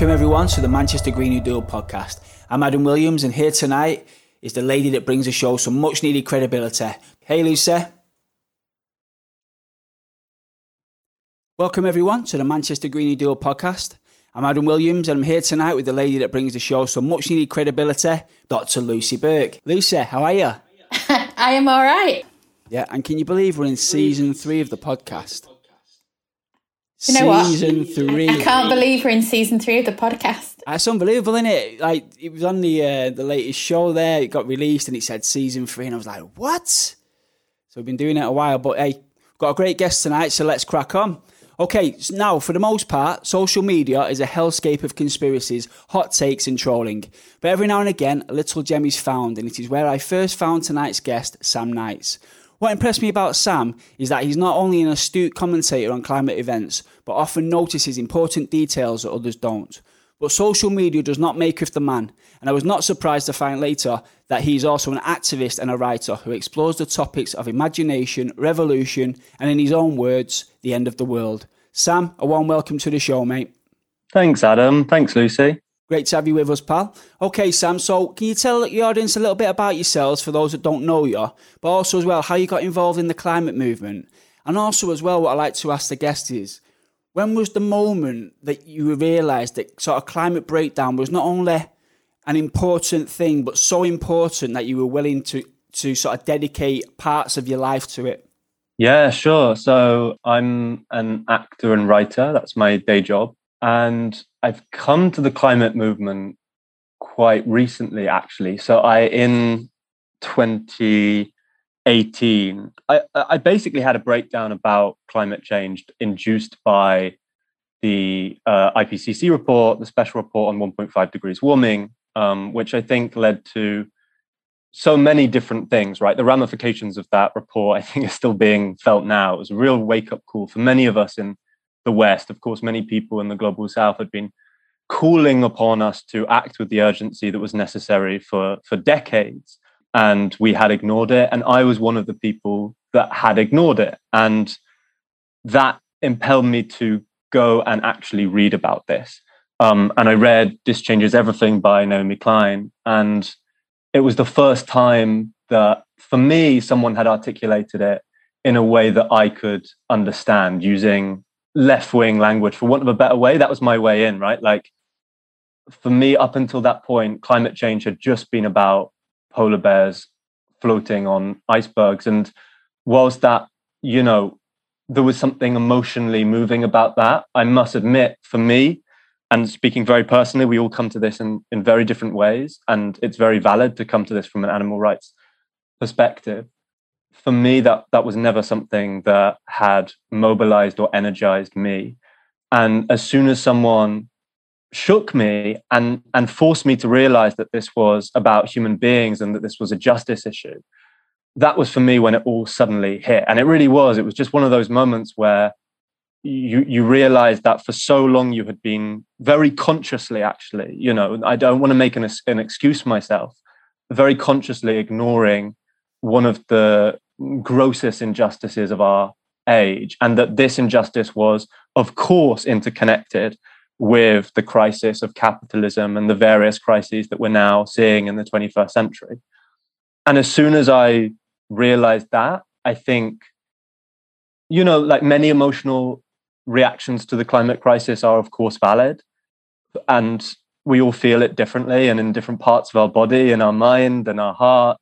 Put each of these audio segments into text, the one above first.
Welcome everyone to the Manchester Green New Deal podcast. I'm Adam Williams and here tonight is the lady that brings the show some much needed credibility. Hey Lucy. Welcome everyone to the Manchester Green New Deal podcast. I'm Adam Williams and I'm here tonight with the lady that brings the show some much needed credibility, Dr. Lucy Burke. Lucy, how are you? I am all right. Yeah, and can you believe we're in season 3 of the podcast? You know season what? 3. I can't believe we're in season 3 of the podcast. That's unbelievable, isn't it? Like, it was on the latest show there, it got released and it said season 3 and I was like, what? So we've been doing it a while, but hey, we've got a great guest tonight, so let's crack on. Okay, so now, for the most part, social media is a hellscape of conspiracies, hot takes and trolling. But every now and again, a little gem is found, and it is where I first found tonight's guest, Sam Knights. What impressed me about Sam is that he's not only an astute commentator on climate events, but often notices important details that others don't. But social media does not make of the man, and I was not surprised to find later that he's also an activist and a writer who explores the topics of imagination, revolution, and in his own words, the end of the world. Sam, a warm welcome to the show, mate. Thanks, Adam. Thanks, Lucy. Great to have you with us, pal. Okay, Sam, so can you tell your audience a little bit about yourselves for those that don't know you, but also as well how you got involved in the climate movement? And also as well what I like to ask the guests is, when was the moment that you realised that sort of climate breakdown was not only an important thing, but so important that you were willing to sort of dedicate parts of your life to it? Yeah, sure. So I'm an actor and writer. That's my day job. And I've come to the climate movement quite recently, actually. So in 2018, I basically had a breakdown about climate change induced by the IPCC report, the special report on 1.5 degrees warming, which I think led to so many different things, right? The ramifications of that report, I think, are still being felt now. It was a real wake-up call for many of us in the West. Of course, many people in the global South had been calling upon us to act with the urgency that was necessary for decades, and we had ignored it. And I was one of the people that had ignored it, and that impelled me to go and actually read about this. And I read This Changes Everything by Naomi Klein, and it was the first time that, for me, someone had articulated it in a way that I could understand using left-wing language, for want of a better way. That was my way in, right? Like, for me, up until that point, climate change had just been about polar bears floating on icebergs. And whilst that, you know, there was something emotionally moving about that, I must admit, for me, and speaking very personally, we all come to this in very different ways, and it's very valid to come to this from an animal rights perspective. For me, that was never something that had mobilized or energized me. And as soon as someone shook me and forced me to realize that this was about human beings and that this was a justice issue, that was for me when it all suddenly hit. And it really was. It was just one of those moments where you realize that for so long you had been very consciously, actually, you know, I don't want to make an excuse myself, very consciously ignoring one of the grossest injustices of our age, and that this injustice was, of course, interconnected with the crisis of capitalism and the various crises that we're now seeing in the 21st century. And as soon as I realized that, I think, you know, like, many emotional reactions to the climate crisis are, of course, valid, and we all feel it differently and in different parts of our body and our mind and our heart.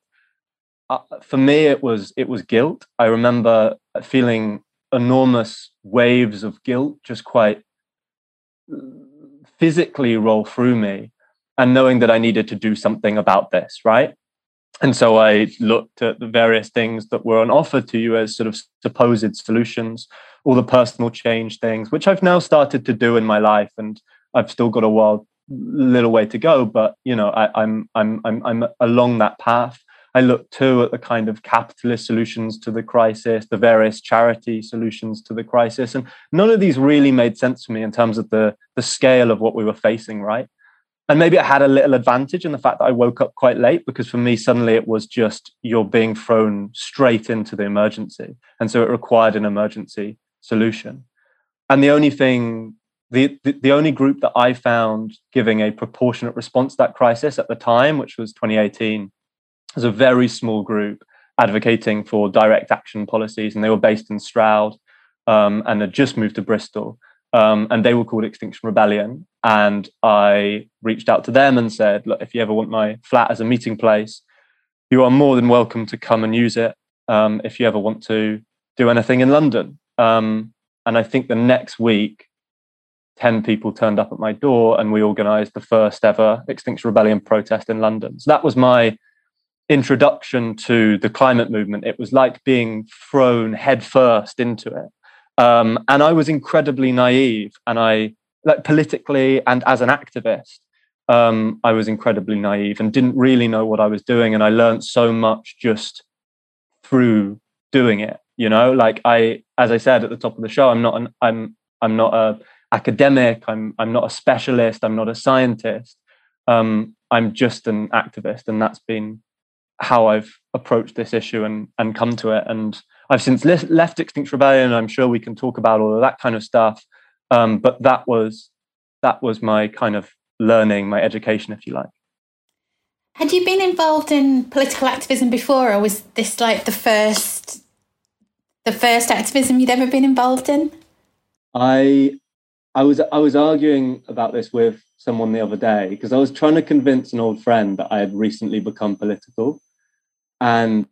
For me, it was guilt. I remember feeling enormous waves of guilt just quite physically roll through me, and knowing that I needed to do something about this, right? And so I looked at the various things that were on offer to you as sort of supposed solutions, all the personal change things, which I've now started to do in my life, and I've still got a little way to go, but, you know, I'm along that path. I looked too at the kind of capitalist solutions to the crisis, the various charity solutions to the crisis. And none of these really made sense to me in terms of the scale of what we were facing, right? And maybe I had a little advantage in the fact that I woke up quite late, because for me, suddenly it was just, you're being thrown straight into the emergency. And so it required an emergency solution. And the only thing The only group that I found giving a proportionate response to that crisis at the time, which was 2018, was a very small group advocating for direct action policies, and they were based in Stroud and had just moved to Bristol, and they were called Extinction Rebellion. And I reached out to them and said, look, if you ever want my flat as a meeting place, you are more than welcome to come and use it if you ever want to do anything in London. And I think the next week, 10 people turned up at my door and we organised the first ever Extinction Rebellion protest in London. So that was my introduction to the climate movement. It was like being thrown headfirst into it. And I was incredibly naive. And I, like politically and as an activist, I was incredibly naive and didn't really know what I was doing. And I learned so much just through doing it. You know, like I, as I said at the top of the show, I'm not a academic, I'm not a specialist, I'm not a scientist, I'm just an activist, and that's been how I've approached this issue and come to it. And I've since left Extinction Rebellion, and I'm sure we can talk about all of that kind of stuff, but that was my kind of learning, my education, if you like. Had you been involved in political activism before, or was this like the first activism you'd ever been involved in? I was arguing about this with someone the other day because I was trying to convince an old friend that I had recently become political. And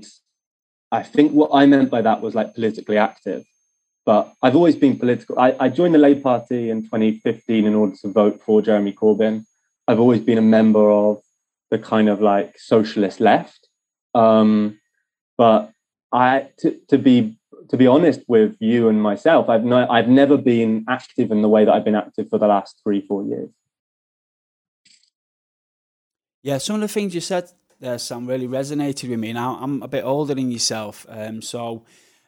I think what I meant by that was like politically active. But I've always been political. I joined the Labour Party in 2015 in order to vote for Jeremy Corbyn. I've always been a member of the kind of like socialist left. But I to be honest with you and myself, I've never been active in the way that I've been active for the last 3-4 years. Yeah, some of the things you said there, Sam, really resonated with me. Now, I'm a bit older than yourself, so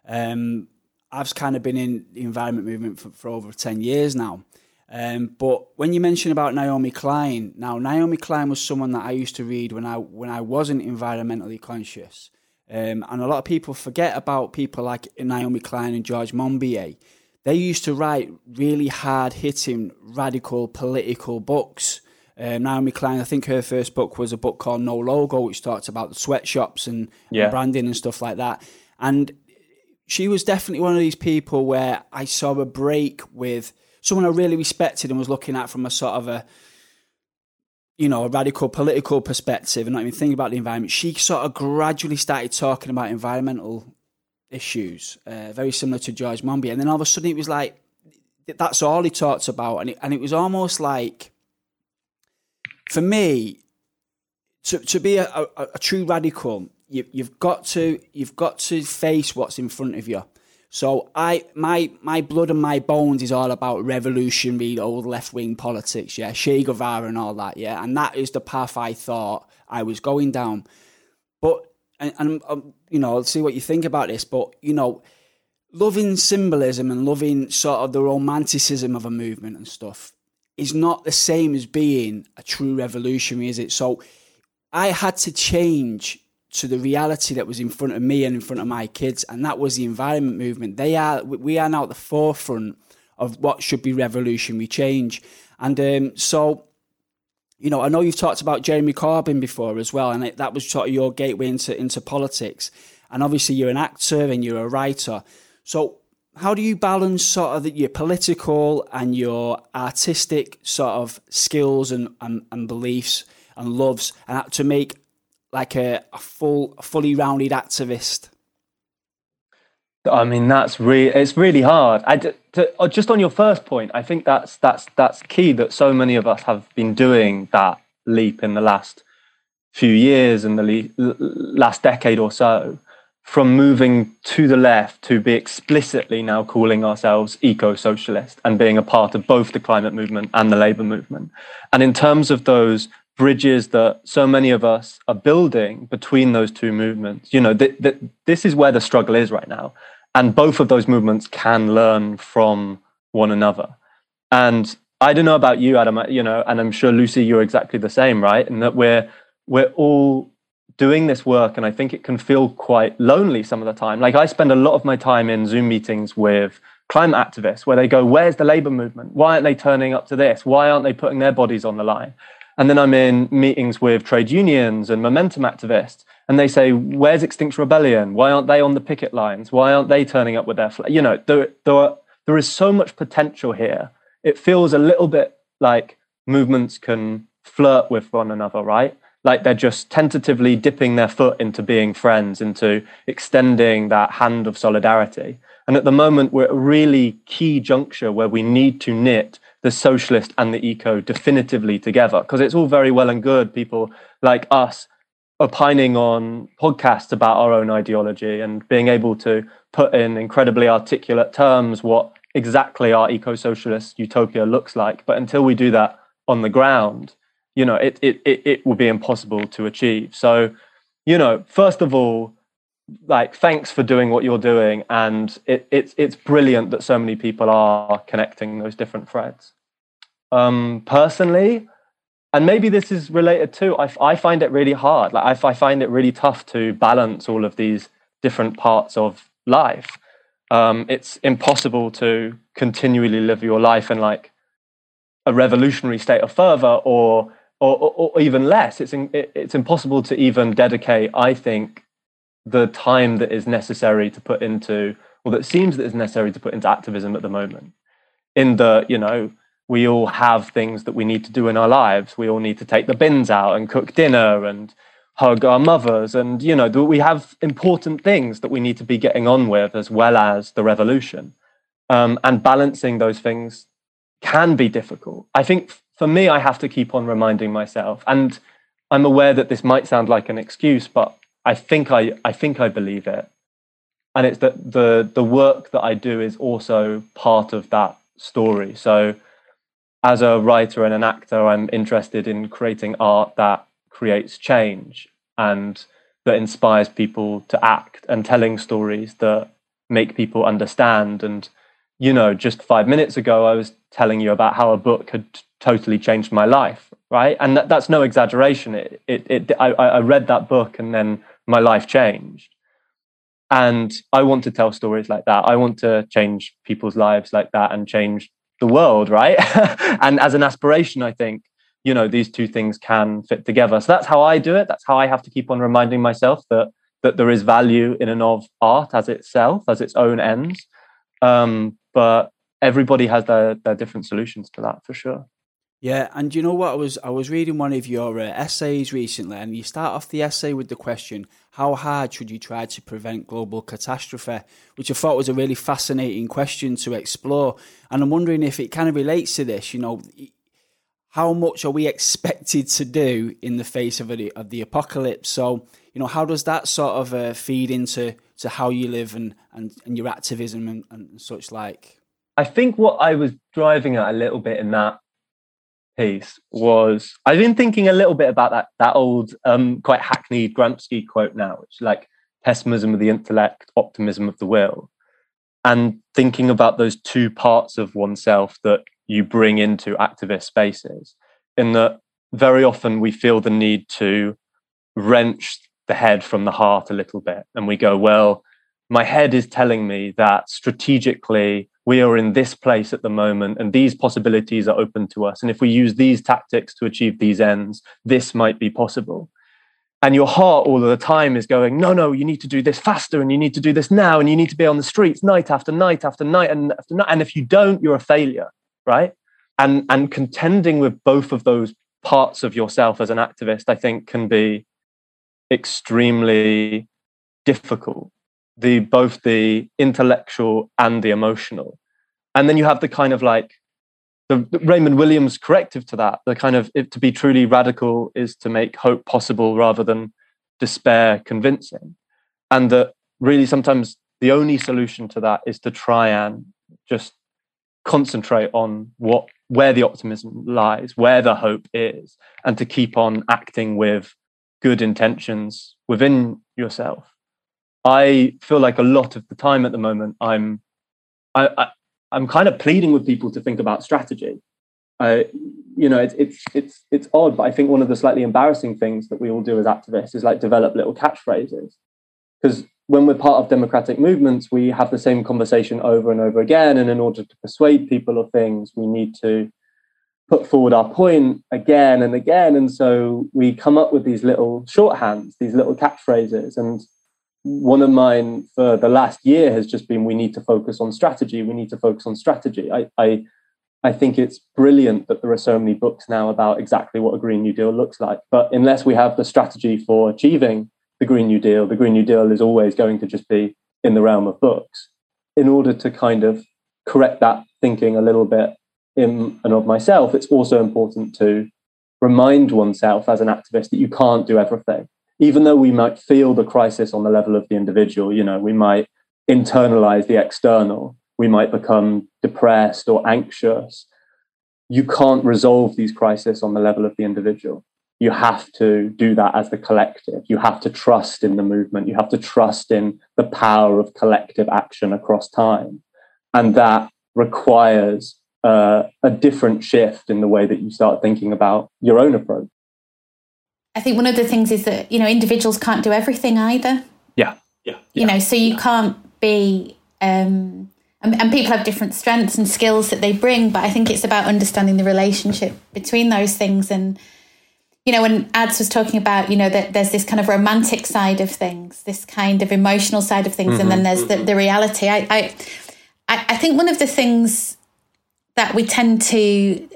I've kind of been in the environment movement for over 10 years now. But when you mention about Naomi Klein, now Naomi Klein was someone that I used to read when I wasn't environmentally conscious. And a lot of people forget about people like Naomi Klein and George Monbiot. They used to write really hard-hitting, radical political books. Naomi Klein, I think her first book was a book called No Logo, which talks about the sweatshops and branding and stuff like that. And she was definitely one of these people where I saw a break with someone I really respected and was looking at from a sort of a, you know, a radical political perspective and not even thinking about the environment. She sort of gradually started talking about environmental issues, very similar to George Monbiot. And then all of a sudden it was like, that's all he talked about. And it was almost like, for me, to be a true radical, you've got to face what's in front of you. So my blood and my bones is all about revolutionary old left-wing politics, yeah, Che Guevara and all that, yeah, and that is the path I thought I was going down. But, and you know, I'll see what you think about this, but, you know, loving symbolism and loving sort of the romanticism of a movement and stuff is not the same as being a true revolutionary, is it? So I had to change to the reality that was in front of me and in front of my kids, and that was the environment movement. We are now at the forefront of what should be revolutionary change. And so, you know, I know you've talked about Jeremy Corbyn before as well, and that was sort of your gateway into politics. And obviously you're an actor and you're a writer. So how do you balance sort of your political and your artistic sort of skills and beliefs and loves and to make like a fully rounded activist? I mean, it's really hard. Just on your first point, I think that's key that so many of us have been doing that leap in the last few years and the last decade or so, from moving to the left to be explicitly now calling ourselves eco-socialist and being a part of both the climate movement and the labour movement. And in terms of those bridges that so many of us are building between those two movements, you know, this is where the struggle is right now. And both of those movements can learn from one another. And I don't know about you, Adam, you know, and I'm sure, Lucy, you're exactly the same, right? And that we're all doing this work, and I think it can feel quite lonely some of the time. Like, I spend a lot of my time in Zoom meetings with climate activists where they go, where's the labour movement? Why aren't they turning up to this? Why aren't they putting their bodies on the line? And then I'm in meetings with trade unions and Momentum activists, and they say, where's Extinction Rebellion? Why aren't they on the picket lines? Why aren't they turning up with their flag? You know, there is so much potential here. It feels a little bit like movements can flirt with one another, right? Like they're just tentatively dipping their foot into being friends, into extending that hand of solidarity. And at the moment, we're at a really key juncture where we need to knit the socialist and the eco definitively together, because it's all very well and good people like us opining on podcasts about our own ideology and being able to put in incredibly articulate terms what exactly our eco-socialist utopia looks like. But until we do that on the ground, you know, it will be impossible to achieve. So, you know, first of all, like, thanks for doing what you're doing. And it's brilliant that so many people are connecting those different threads. Personally, and maybe this is related too, I find it really hard. Like, I find it really tough to balance all of these different parts of life. It's impossible to continually live your life in like a revolutionary state of fervor or even less. It's impossible to even dedicate, I think, the time that is necessary to put into, or that seems that is necessary to put into activism at the moment. In the, you know, we all have things that we need to do in our lives. We all need to take the bins out and cook dinner and hug our mothers. And, you know, we have important things that we need to be getting on with as well as the revolution. And balancing those things can be difficult. I think for me, I have to keep on reminding myself. And I'm aware that this might sound like an excuse, but I think I believe it. And it's that the work that I do is also part of that story. So as a writer and an actor, I'm interested in creating art that creates change and that inspires people to act, and telling stories that make people understand. And, you know, just 5 minutes ago, I was telling you about how a book had totally changed my life, right? And that's no exaggeration. I read that book and then my life changed. And I want to tell stories like that. I want to change people's lives like that and change the world, right? And as an aspiration, I think, you know, these two things can fit together. So that's how I do it. That's how I have to keep on reminding myself that there is value in and of art as itself, as its own ends. But everybody has their different solutions to that, for sure. Yeah, and you know what? I was reading one of your essays recently, and you start off the essay with the question, how hard should you try to prevent global catastrophe? Which I thought was a really fascinating question to explore. And I'm wondering if it kind of relates to this, you know, how much are we expected to do in the face of the apocalypse? So, you know, how does that sort of feed into how you live and your activism and such like? I think what I was driving at a little bit in that piece was, I've been thinking a little bit about that old quite hackneyed Gramsci quote now, which is like pessimism of the intellect, optimism of the will, and thinking about those two parts of oneself that you bring into activist spaces, in that very often we feel the need to wrench the head from the heart a little bit, and we go, well, my head is telling me that strategically we are in this place at the moment and these possibilities are open to us. And if we use these tactics to achieve these ends, this might be possible. And your heart all of the time is going, no, you need to do this faster, and you need to do this now, and you need to be on the streets night after night after night and after night. And if you don't, you're a failure, right? And contending with both of those parts of yourself as an activist, I think, can be extremely difficult. Both the intellectual and the emotional. And then you have the kind of like the Raymond Williams corrective to that, the kind of, to be truly radical is to make hope possible rather than despair convincing. And that really sometimes the only solution to that is to try and just concentrate on where the optimism lies, where the hope is, and to keep on acting with good intentions within yourself. I feel like a lot of the time at the moment, I'm kind of pleading with people to think about strategy. You know, it's odd, but I think one of the slightly embarrassing things that we all do as activists is like develop little catchphrases, because when we're part of democratic movements, we have the same conversation over and over again. And in order to persuade people of things, we need to put forward our point again and again. And so we come up with these little shorthands, these little catchphrases. And one of mine for the last year has just been, we need to focus on strategy. We need to focus on strategy. I think it's brilliant that there are so many books now about exactly what a Green New Deal looks like. But unless we have the strategy for achieving the Green New Deal, the Green New Deal is always going to just be in the realm of books. In order to kind of correct that thinking a little bit in and of myself, it's also important to remind oneself as an activist that you can't do everything. Even though we might feel the crisis on the level of the individual, you know, we might internalize the external, we might become depressed or anxious. You can't resolve these crises on the level of the individual. You have to do that as the collective. You have to trust in the movement. You have to trust in the power of collective action across time. And that requires a different shift in the way that you start thinking about your own approach. I think one of the things is that, you know, individuals can't do everything either. Yeah. You know, so you can't be... And people have different strengths and skills that they bring, but I think it's about understanding the relationship between those things. And, you know, when Ads was talking about, you know, that there's this kind of romantic side of things, this kind of emotional side of things, and then there's the reality. I think one of the things that we tend to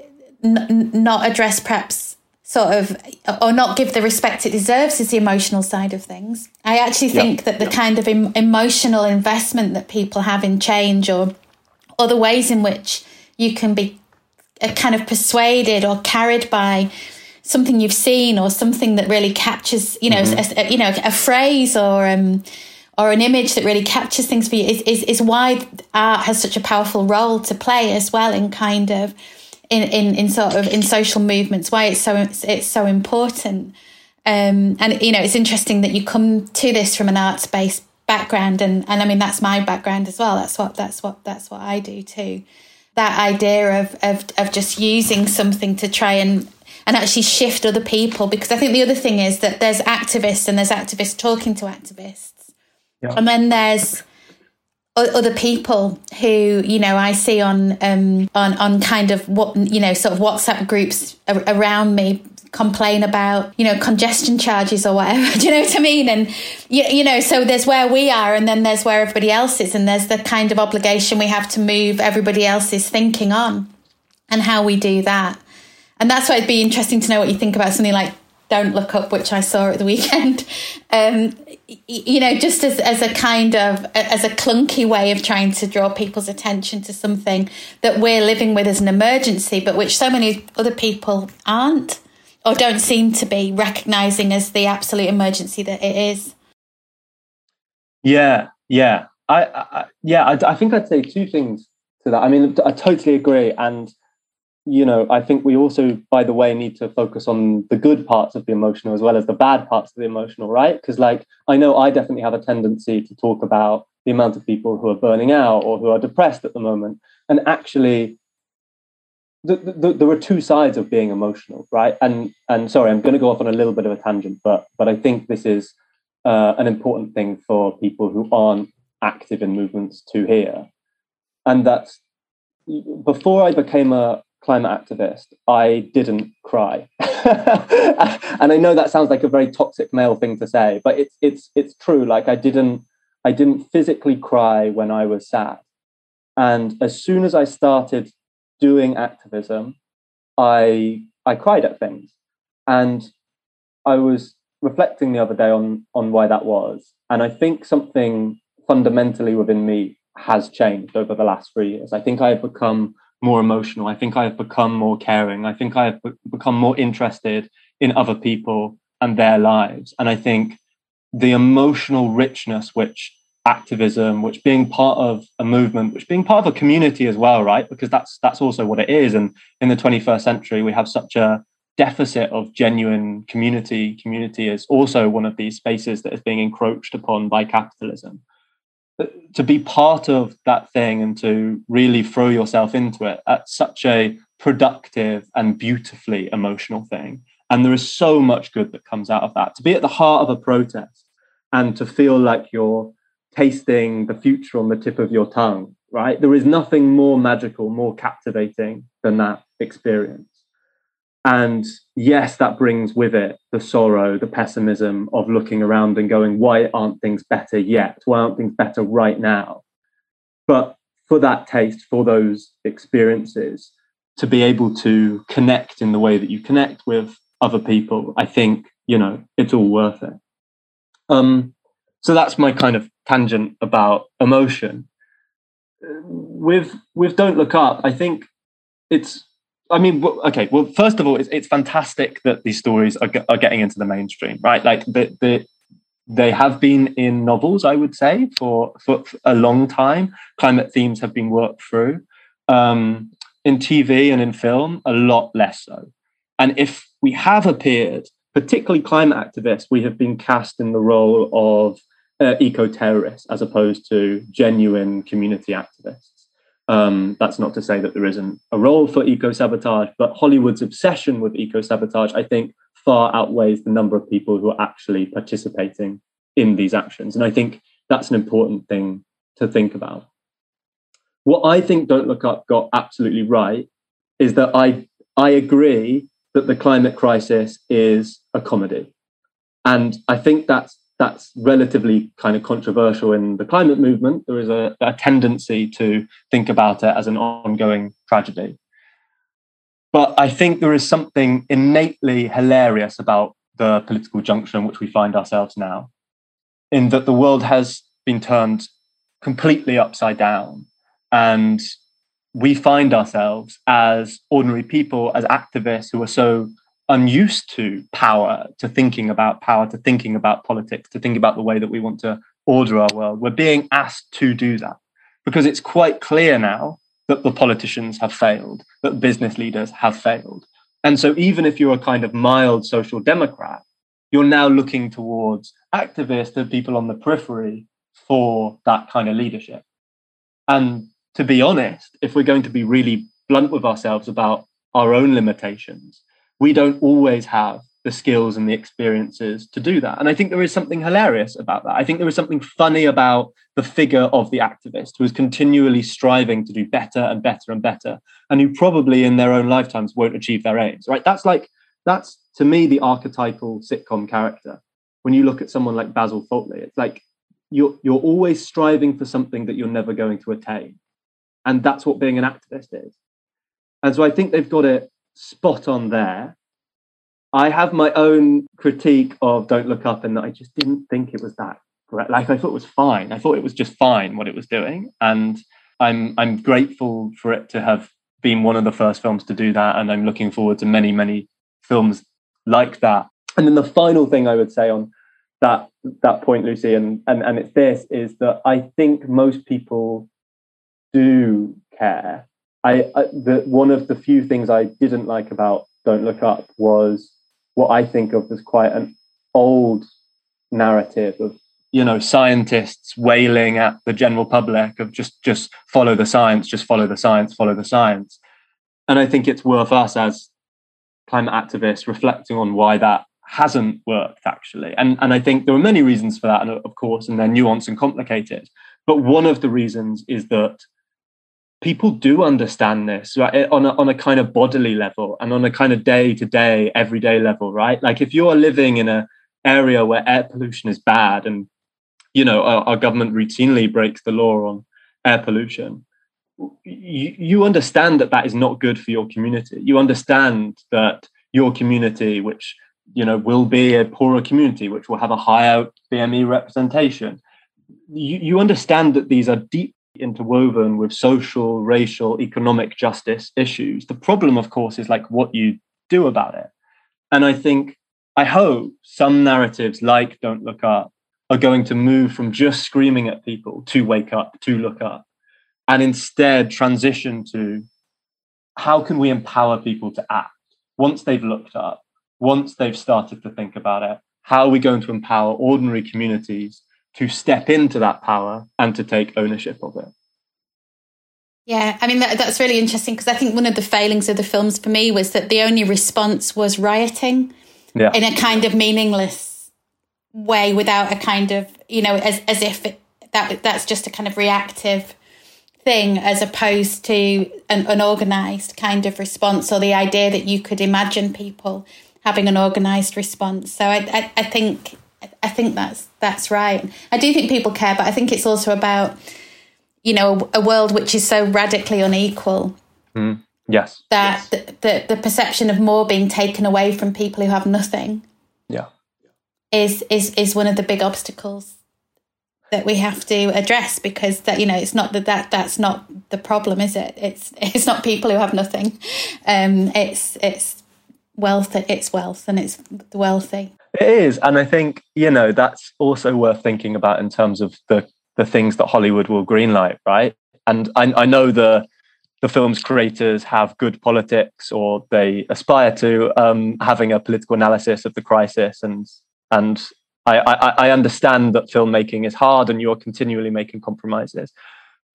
not address, perhaps sort of, or not give the respect it deserves, is the emotional side of things. I actually think that the kind of emotional investment that people have in change, or the ways in which you can be kind of persuaded or carried by something you've seen or something that really captures, you know, a phrase or an image that really captures things for you, is why art has such a powerful role to play as well in kind of, in sort of in social movements, why it's so important. And, you know, it's interesting that you come to this from an arts-based background. And I mean, that's my background as well. That's what I do too. That idea of just using something to try and actually shift other people. Because I think the other thing is that there's activists, and there's activists talking to activists. Yeah. And then there's other people who, you know, I see on kind of, what, you know, sort of WhatsApp groups around me complain about, you know, congestion charges or whatever. Do you know what I mean? And, you know, so there's where we are, and then there's where everybody else is. And there's the kind of obligation we have to move everybody else's thinking on, and how we do that. And that's why it'd be interesting to know what you think about something like Don't Look Up, which I saw at the weekend, you know, just as a clunky way of trying to draw people's attention to something that we're living with as an emergency, but which so many other people aren't, or don't seem to be recognising as the absolute emergency that it is. Yeah. I think I'd say two things to that. I mean, I totally agree. And, you know, I think we also, by the way, need to focus on the good parts of the emotional as well as the bad parts of the emotional, right? Because, like, I know I definitely have a tendency to talk about the amount of people who are burning out or who are depressed at the moment. And actually, there are two sides of being emotional, right? And sorry, I'm going to go off on a little bit of a tangent, but I think this is an important thing for people who aren't active in movements to hear. And that's, before I became a climate activist, I didn't cry. And I know that sounds like a very toxic male thing to say, but it's true. Like, I didn't physically cry when I was sad. And as soon as I started doing activism, I cried at things. And I was reflecting the other day on why that was. And I think something fundamentally within me has changed over the last 3 years. I think I have become more emotional. I think I have become more caring. I think I have become more interested in other people and their lives. And I think the emotional richness, which activism, which being part of a movement, which being part of a community as well, right? Because that's also what it is. And in the 21st century, we have such a deficit of genuine community. Community is also one of these spaces that is being encroached upon by capitalism. To be part of that thing and to really throw yourself into it, that's such a productive and beautifully emotional thing. And there is so much good that comes out of that. To be at the heart of a protest and to feel like you're tasting the future on the tip of your tongue, right? There is nothing more magical, more captivating than that experience. And yes, that brings with it the sorrow, the pessimism of looking around and going, why aren't things better yet? Why aren't things better right now? But for that taste, for those experiences, to be able to connect in the way that you connect with other people, I think, you know, it's all worth it. So that's my kind of tangent about emotion. With Don't Look Up, I think it's, I mean, okay, well, first of all, it's fantastic that these stories are getting into the mainstream, right? Like, they have been in novels, I would say, for a long time. Climate themes have been worked through. In TV and in film, a lot less so. And if we have appeared, particularly climate activists, we have been cast in the role of eco-terrorists as opposed to genuine community activists. That's not to say that there isn't a role for eco-sabotage, but Hollywood's obsession with eco-sabotage, I think, far outweighs the number of people who are actually participating in these actions. And I think that's an important thing to think about. What I think Don't Look Up got absolutely right is that I agree that the climate crisis is a comedy. And I think that's relatively kind of controversial in the climate movement. There is a tendency to think about it as an ongoing tragedy. But I think there is something innately hilarious about the political junction in which we find ourselves now, in that the world has been turned completely upside down. And we find ourselves as ordinary people, as activists who are so unused to power, to thinking about power, to thinking about politics, to think about the way that we want to order our world. We're being asked to do that because it's quite clear now that the politicians have failed, that business leaders have failed. And so even if you're a kind of mild social democrat, you're now looking towards activists and people on the periphery for that kind of leadership. And to be honest, if we're going to be really blunt with ourselves about our own limitations, we don't always have the skills and the experiences to do that. And I think there is something hilarious about that. I think there is something funny about the figure of the activist who is continually striving to do better and better and better, and who probably in their own lifetimes won't achieve their aims, right? That's to me, the archetypal sitcom character. When you look at someone like Basil Fawlty, it's like you're always striving for something that you're never going to attain. And that's what being an activist is. And so I think they've got it spot on there. I have my own critique of Don't Look Up in that I just didn't think it was that correct. Like, I thought it was fine. I thought it was just fine what it was doing. And I'm grateful for it to have been one of the first films to do that. And I'm looking forward to many, many films like that. And then the final thing I would say on that point, Lucy, and it's this, is that I think most people do care. One of the few things I didn't like about Don't Look Up was what I think of as quite an old narrative of, you know, scientists wailing at the general public of just follow the science, just follow the science, follow the science. And I think it's worth us as climate activists reflecting on why that hasn't worked, actually. And I think there are many reasons for that, and of course, and they're nuanced and complicated. But one of the reasons is that people do understand this, right? On a kind of bodily level and on a kind of day-to-day, everyday level, right? Like, if you're living in an area where air pollution is bad and, you know, our government routinely breaks the law on air pollution, you understand that is not good for your community. You understand that your community, which, you know, will be a poorer community, which will have a higher BME representation, you understand that these are deep interwoven with social, racial, economic justice issues. The problem, of course, is like what you do about it. And I hope some narratives like Don't Look Up are going to move from just screaming at people to wake up, to look up, and instead transition to how can we empower people to act once they've looked up, once they've started to think about it. How are we going to empower ordinary communities to step into that power and to take ownership of it? Yeah, I mean, that's really interesting, because I think one of the failings of the films for me was that the only response was rioting in a kind of meaningless way, without a kind of, you know, as if that's just a kind of reactive thing as opposed to an organised kind of response, or the idea that you could imagine people having an organised response. So I think that's right. I do think people care, but I think it's also about, you know, a world which is so radically unequal. Mm. Yes. That yes. The perception of more being taken away from people who have nothing. Yeah. Is one of the big obstacles that we have to address, because that, you know, it's not that's not the problem, is it? It's not people who have nothing. It's wealth. It's wealth, and it's the wealthy. It is, and I think, you know, that's also worth thinking about in terms of the things that Hollywood will greenlight, right? And I know the film's creators have good politics, or they aspire to having a political analysis of the crisis, and. I understand that filmmaking is hard and you're continually making compromises,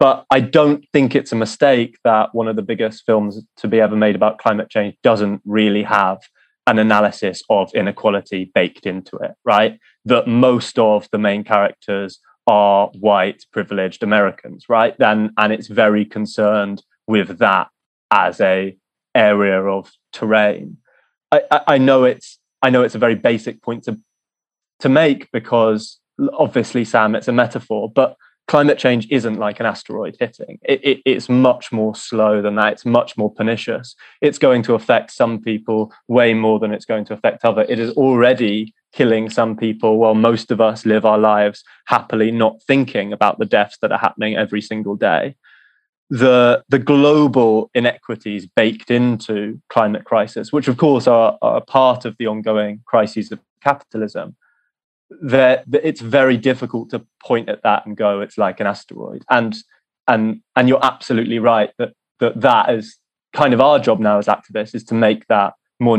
but I don't think it's a mistake that one of the biggest films to be ever made about climate change doesn't really have an analysis of inequality baked into it, right? That most of the main characters are white, privileged Americans, right? And it's very concerned with that as a area of terrain. I know it's a very basic point to make, because obviously, Sam, it's a metaphor, but climate change isn't like an asteroid hitting. It's much more slow than that. It's much more pernicious. It's going to affect some people way more than it's going to affect others. It is already killing some people while most of us live our lives happily, not thinking about the deaths that are happening every single day. The global inequities baked into climate crisis, which of course are a part of the ongoing crises of capitalism, that it's very difficult to point at that and go, it's like an asteroid. And you're absolutely right that is kind of our job now as activists, is to make that more.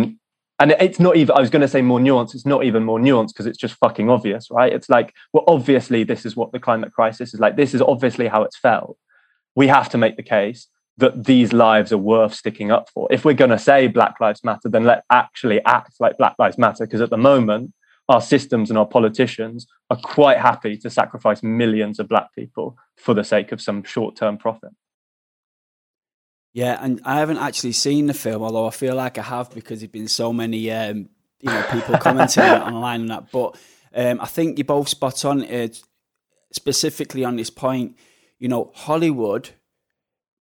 And it's not even, I was going to say more nuanced. It's not even more nuanced, because it's just fucking obvious, right? It's like, well, obviously this is what the climate crisis is like. This is obviously how it's felt. We have to make the case that these lives are worth sticking up for. If we're going to say Black Lives Matter, then let's actually act like Black Lives Matter, because at the moment, our systems and our politicians are quite happy to sacrifice millions of Black people for the sake of some short-term profit. Yeah, and I haven't actually seen the film, although I feel like I have, because there've been so many people commenting online on that. But I think you're both spot on, specifically on this point. You know, Hollywood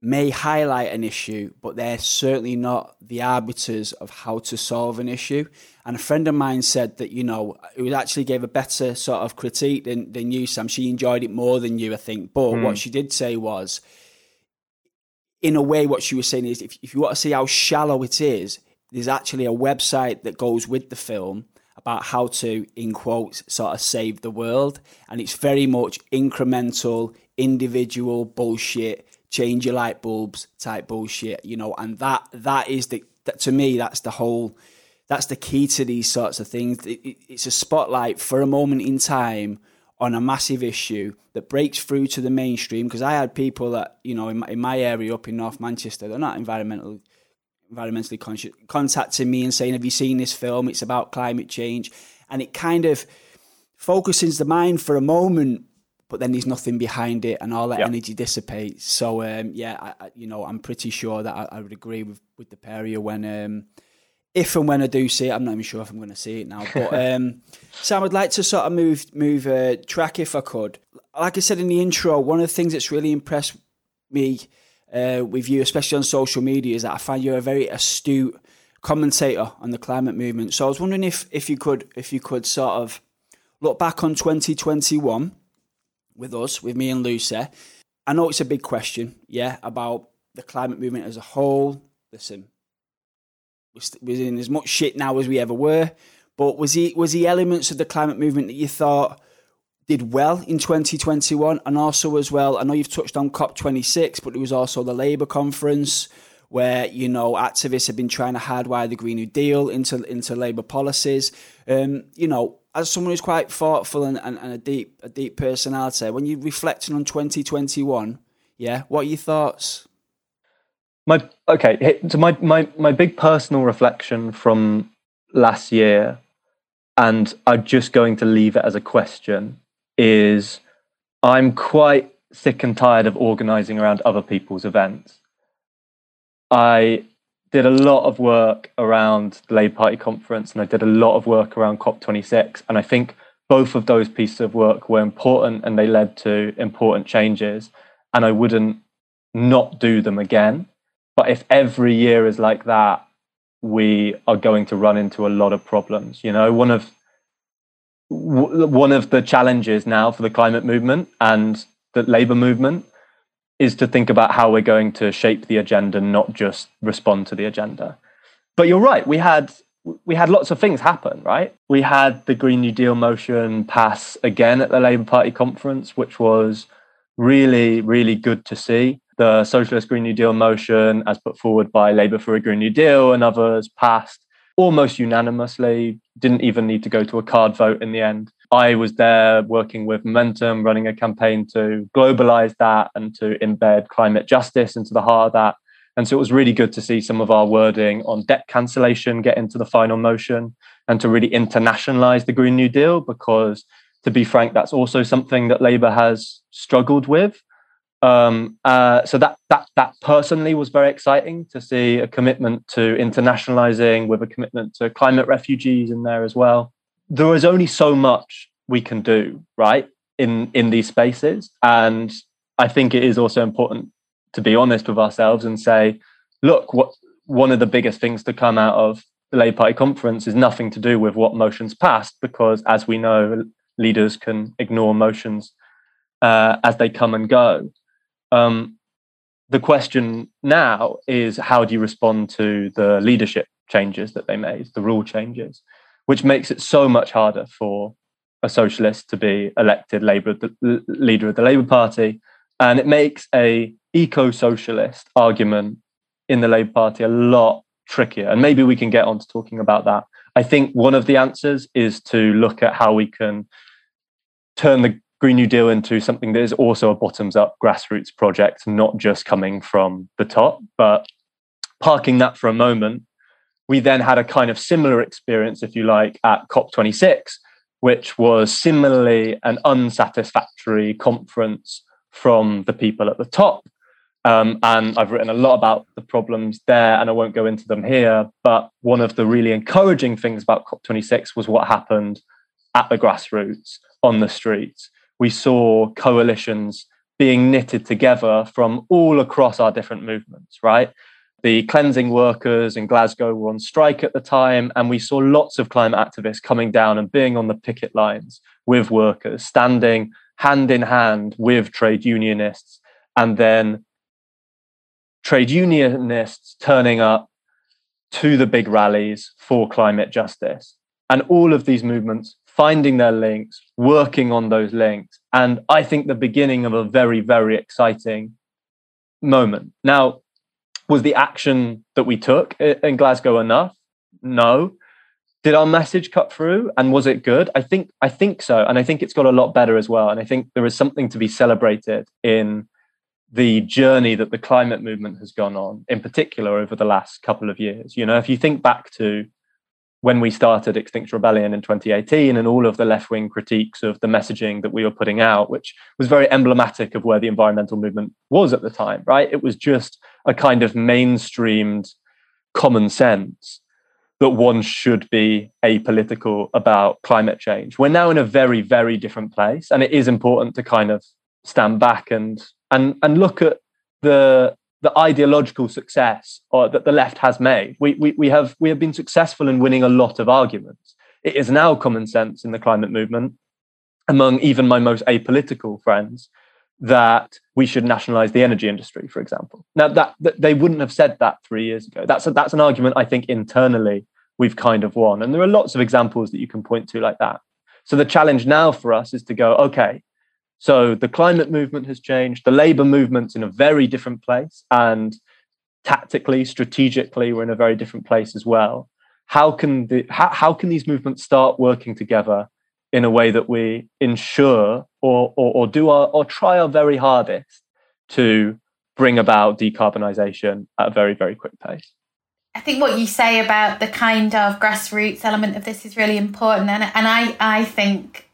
may highlight an issue, but they're certainly not the arbiters of how to solve an issue. And a friend of mine said that, you know, who actually gave a better sort of critique than you, Sam. She enjoyed it more than you, I think. But what she did say was, in a way, what she was saying is, if you want to see how shallow it is, there's actually a website that goes with the film about how to, in quotes, sort of save the world. And it's very much incremental, individual bullshit, change your light bulbs type bullshit, you know, and that to me, that's the key to these sorts of things. It's a spotlight for a moment in time on a massive issue that breaks through to the mainstream. Because I had people that, you know, in my area up in North Manchester, they're not environmentally conscious, contacting me and saying, have you seen this film? It's about climate change. And it kind of focuses the mind for a moment, but then there's nothing behind it, and all that energy dissipates. So, I'm pretty sure that I would agree with the pair of you when, if and when I do see it. I'm not even sure if I'm going to see it now. But Sam, I'd like to sort of move track if I could. Like I said in the intro, one of the things that's really impressed me with you, especially on social media, is that I find you're a very astute commentator on the climate movement. So I was wondering if you could sort of look back on 2021. With me and Lucy. I know it's a big question, about the climate movement as a whole. Listen, we're in as much shit now as we ever were, but was the elements of the climate movement that you thought did well in 2021? And also as well, I know you've touched on COP26, but there was also the Labour conference where, you know, activists have been trying to hardwire the Green New Deal into Labour policies. You know, as someone who's quite thoughtful and a deep personality, when you're reflecting on 2021, what are your thoughts? My big personal reflection from last year, and I'm just going to leave it as a question, is I'm quite sick and tired of organising around other people's events. I did a lot of work around the Labour Party conference, and I did a lot of work around COP26. And I think both of those pieces of work were important, and they led to important changes. And I wouldn't not do them again. But if every year is like that, we are going to run into a lot of problems. You know, one of the challenges now for the climate movement and the Labour movement is to think about how we're going to shape the agenda, not just respond to the agenda. But you're right, we had lots of things happen, right? We had the Green New Deal motion pass again at the Labour Party conference, which was really, really good to see. The Socialist Green New Deal motion, as put forward by Labour for a Green New Deal and others, passed almost unanimously, didn't even need to go to a card vote in the end. I was there working with Momentum, running a campaign to globalise that and to embed climate justice into the heart of that. And so it was really good to see some of our wording on debt cancellation get into the final motion and to really internationalise the Green New Deal, because to be frank, that's also something that Labour has struggled with. So that personally was very exciting to see a commitment to internationalizing with a commitment to climate refugees in there as well. There is only so much we can do, right, in these spaces. And I think it is also important to be honest with ourselves and say, look, one of the biggest things to come out of the Labour Party conference is nothing to do with what motions passed, because as we know, leaders can ignore motions as they come and go. The question now is, how do you respond to the leadership changes that they made, the rule changes, which makes it so much harder for a socialist to be elected leader of the Labour Party. And it makes an eco-socialist argument in the Labour Party a lot trickier. And maybe we can get on to talking about that. I think one of the answers is to look at how we can turn the Green New Deal into something that is also a bottoms-up grassroots project, not just coming from the top. But parking that for a moment, we then had a kind of similar experience, if you like, at COP26, which was similarly an unsatisfactory conference from the people at the top. And I've written a lot about the problems there, and I won't go into them here. But one of the really encouraging things about COP26 was what happened at the grassroots, on the streets. We saw coalitions being knitted together from all across our different movements, right? The cleansing workers in Glasgow were on strike at the time, and we saw lots of climate activists coming down and being on the picket lines with workers, standing hand in hand with trade unionists, and then trade unionists turning up to the big rallies for climate justice. And all of these movements finding their links, working on those links. And I think the beginning of a very, very exciting moment. Now, was the action that we took in Glasgow enough? No. Did our message cut through, and was it good? I think so. And I think it's got a lot better as well. And I think there is something to be celebrated in the journey that the climate movement has gone on, in particular over the last couple of years. You know, if you think back to when we started Extinction Rebellion in 2018 and all of the left-wing critiques of the messaging that we were putting out, which was very emblematic of where the environmental movement was at the time, right? It was just a kind of mainstreamed common sense that one should be apolitical about climate change. We're now in a very, very different place. And it is important to kind of stand back and look at the ideological success that the left has made. We have been successful in winning a lot of arguments. It is now common sense in the climate movement, among even my most apolitical friends, that we should nationalise the energy industry, for example. Now, that they wouldn't have said that 3 years ago. That's an argument I think internally we've kind of won. And there are lots of examples that you can point to like that. So the challenge now for us is to go, okay, so the climate movement has changed, the Labour movement's in a very different place, and tactically, strategically, we're in a very different place as well. How can these movements start working together in a way that we ensure or do our or try our very hardest to bring about decarbonisation at a very, very quick pace? I think what you say about the kind of grassroots element of this is really important, and I think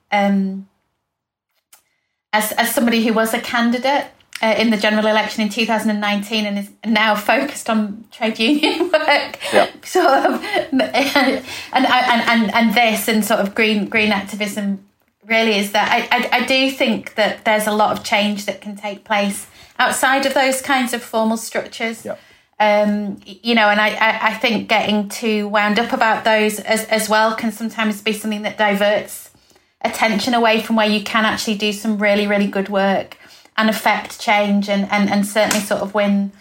as somebody who was a candidate in the general election in 2019 and is now focused on trade union work, sort of, and this and sort of green activism, really is that I do think that there's a lot of change that can take place outside of those kinds of formal structures. Yep. You know, and I think getting too wound up about those as well can sometimes be something that diverts attention away from where you can actually do some really, really good work and affect change and certainly sort of win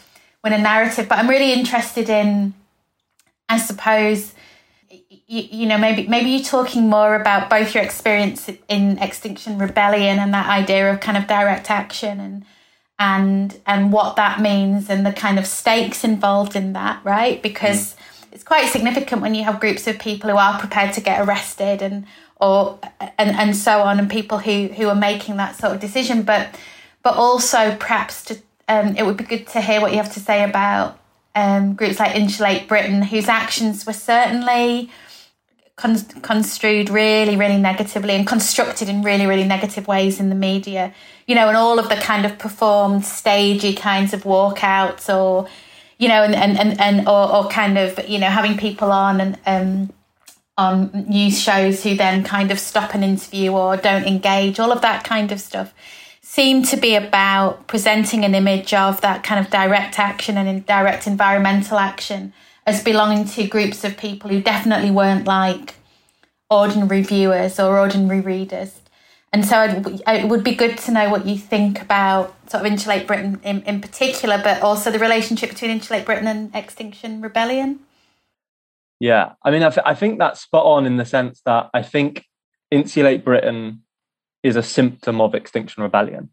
a narrative. But I'm really interested in, I suppose, you know, maybe you're talking more about both your experience in Extinction Rebellion and that idea of kind of direct action and what that means and the kind of stakes involved in that, right? Because it's quite significant when you have groups of people who are prepared to get arrested and so on, and people who are making that sort of decision. But also perhaps it would be good to hear what you have to say about groups like Insulate Britain, whose actions were certainly construed really, really negatively and constructed in really, really negative ways in the media, you know, and all of the kind of performed stagey kinds of walkouts, or, you know, and or kind of, you know, having people on and on news shows who then kind of stop an interview or don't engage, all of that kind of stuff seemed to be about presenting an image of that kind of direct action and indirect environmental action as belonging to groups of people who definitely weren't like ordinary viewers or ordinary readers. And so it would be good to know what you think about sort of Insulate Britain in particular, but also the relationship between Insulate Britain and Extinction Rebellion. Yeah, I mean, I think that's spot on in the sense that I think Insulate Britain is a symptom of Extinction Rebellion.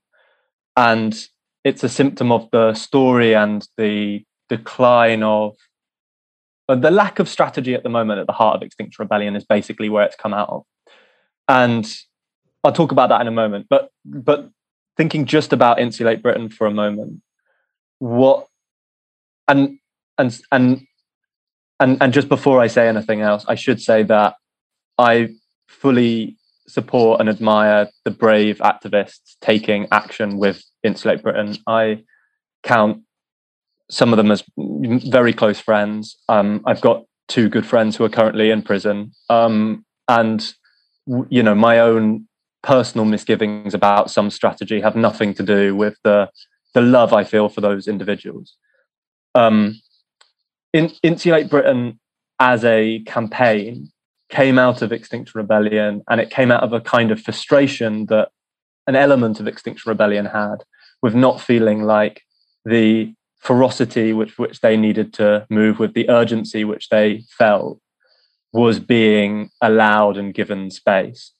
And it's a symptom of the story and the decline of, the lack of strategy at the moment at the heart of Extinction Rebellion is basically where it's come out of. And I'll talk about that in a moment. But thinking just about Insulate Britain for a moment, and just before I say anything else, I should say that I fully support and admire the brave activists taking action with Insulate Britain. I count some of them as very close friends. I've got two good friends who are currently in prison. And, you know, my own personal misgivings about some strategy have nothing to do with the love I feel for those individuals. Insulate Britain as a campaign came out of Extinction Rebellion, and it came out of a kind of frustration that an element of Extinction Rebellion had with not feeling like the ferocity which they needed to move with, the urgency which they felt was being allowed and given space.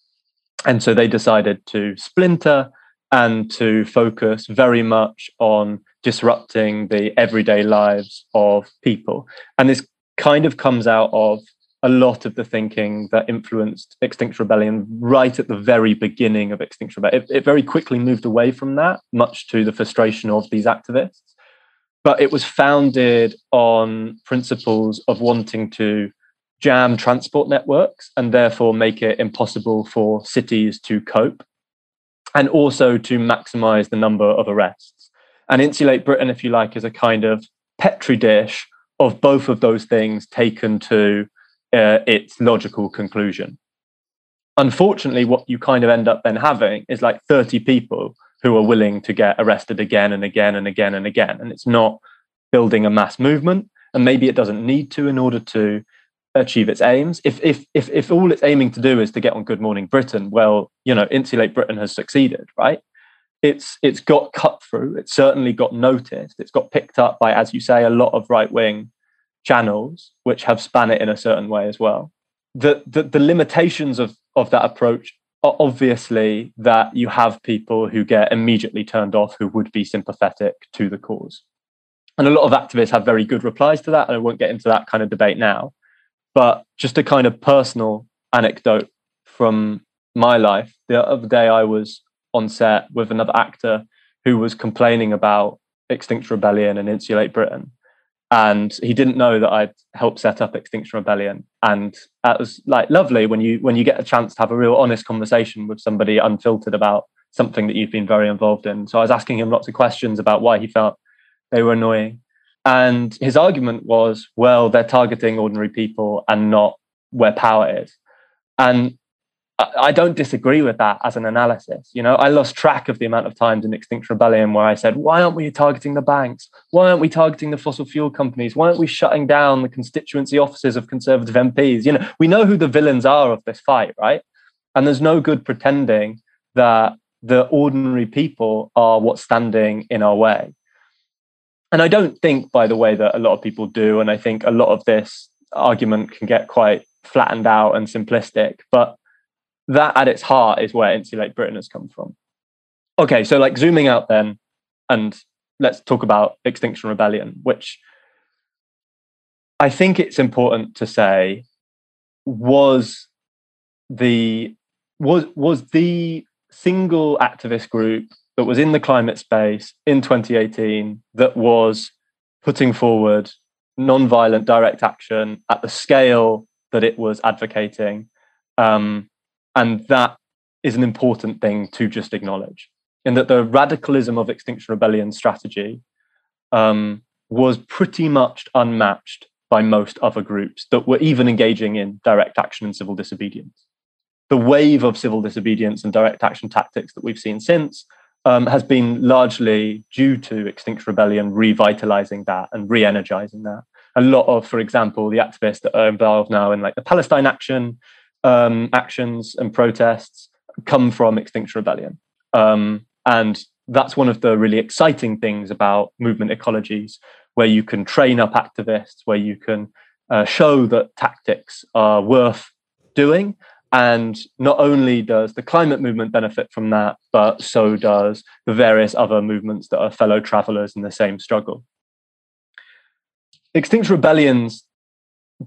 And so they decided to splinter and to focus very much on disrupting the everyday lives of people. And this kind of comes out of a lot of the thinking that influenced Extinction Rebellion right at the very beginning of Extinction Rebellion. It very quickly moved away from that, much to the frustration of these activists. But it was founded on principles of wanting to jam transport networks and therefore make it impossible for cities to cope, and also to maximise the number of arrests. And Insulate Britain, if you like, is a kind of petri dish of both of those things taken to its logical conclusion. Unfortunately, what you kind of end up then having is like 30 people who are willing to get arrested again and again and again and again. And it's not building a mass movement, and maybe it doesn't need to in order to achieve its aims. If all it's aiming to do is to get on Good Morning Britain, well, you know, Insulate Britain has succeeded, right? It's got cut through. It's certainly got noticed. It's got picked up by, as you say, a lot of right-wing channels which have spun it in a certain way as well. The limitations of that approach are obviously that you have people who get immediately turned off who would be sympathetic to the cause. And a lot of activists have very good replies to that, and I won't get into that kind of debate now. But just a kind of personal anecdote from my life. The other day I was on set with another actor who was complaining about Extinction Rebellion and Insulate Britain. And he didn't know that I'd helped set up Extinction Rebellion. And that was like lovely when you get a chance to have a real honest conversation with somebody unfiltered about something that you've been very involved in. So I was asking him lots of questions about why he felt they were annoying. And his argument was, well, they're targeting ordinary people and not where power is. And I don't disagree with that as an analysis. You know, I lost track of the amount of times in Extinction Rebellion where I said, why aren't we targeting the banks? Why aren't we targeting the fossil fuel companies? Why aren't we shutting down the constituency offices of Conservative MPs? You know, we know who the villains are of this fight, right? And there's no good pretending that the ordinary people are what's standing in our way. And I don't think, by the way, that a lot of people do. And I think a lot of this argument can get quite flattened out and simplistic, but that at its heart is where Insulate Britain has come from. Okay, so like zooming out then, and let's talk about Extinction Rebellion, which I think it's important to say was the single activist group that was in the climate space in 2018 that was putting forward non-violent direct action at the scale that it was advocating. And that is an important thing to just acknowledge, in that the radicalism of Extinction Rebellion strategy was pretty much unmatched by most other groups that were even engaging in direct action and civil disobedience. The wave of civil disobedience and direct action tactics that we've seen since has been largely due to Extinction Rebellion revitalizing that and re-energizing that. A lot of, for example, the activists that are involved now in like the Palestine action, actions and protests come from Extinction Rebellion. And that's one of the really exciting things about movement ecologies, where you can train up activists, where you can show that tactics are worth doing. And not only does the climate movement benefit from that, but so does the various other movements that are fellow travelers in the same struggle. Extinction Rebellion's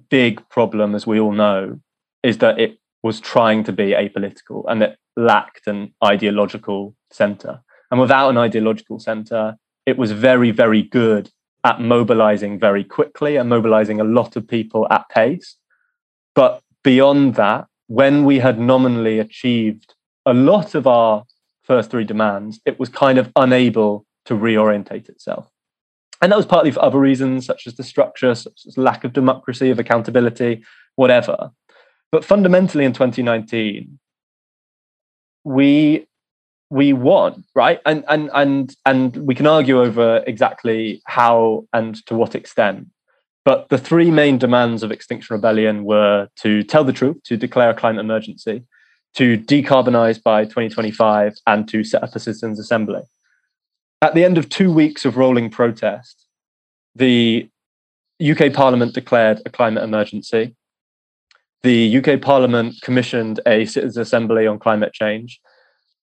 big problem, as we all know, is that it was trying to be apolitical and it lacked an ideological centre. And without an ideological centre, it was very, very good at mobilising very quickly and mobilising a lot of people at pace. But beyond that, when we had nominally achieved a lot of our first three demands, it was kind of unable to reorientate itself. And that was partly for other reasons, such as the structure, such as lack of democracy, of accountability, whatever. But fundamentally in 2019, we won, right? And we can argue over exactly how and to what extent. But the three main demands of Extinction Rebellion were to tell the truth, to declare a climate emergency, to decarbonise by 2025, and to set up a citizens' assembly. At the end of 2 weeks of rolling protest, the UK Parliament declared a climate emergency. The UK Parliament commissioned a citizens' assembly on climate change.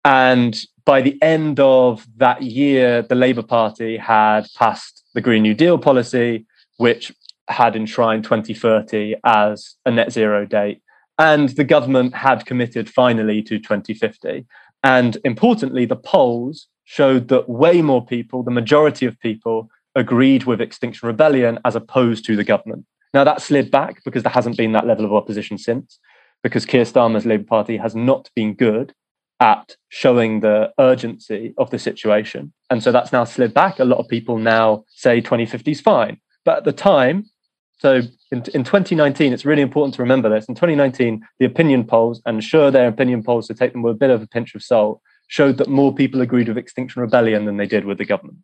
And by the end of that year, the Labour Party had passed the Green New Deal policy, which had enshrined 2030 as a net zero date. And the government had committed finally to 2050. And importantly, the polls showed that way more people, the majority of people, agreed with Extinction Rebellion as opposed to the government. Now, that slid back because there hasn't been that level of opposition since, because Keir Starmer's Labour Party has not been good at showing the urgency of the situation. And so that's now slid back. A lot of people now say 2050 is fine. But at the time, so in 2019, it's really important to remember this. In 2019, the opinion polls, and sure, their opinion polls, to take them with a bit of a pinch of salt, showed that more people agreed with Extinction Rebellion than they did with the government.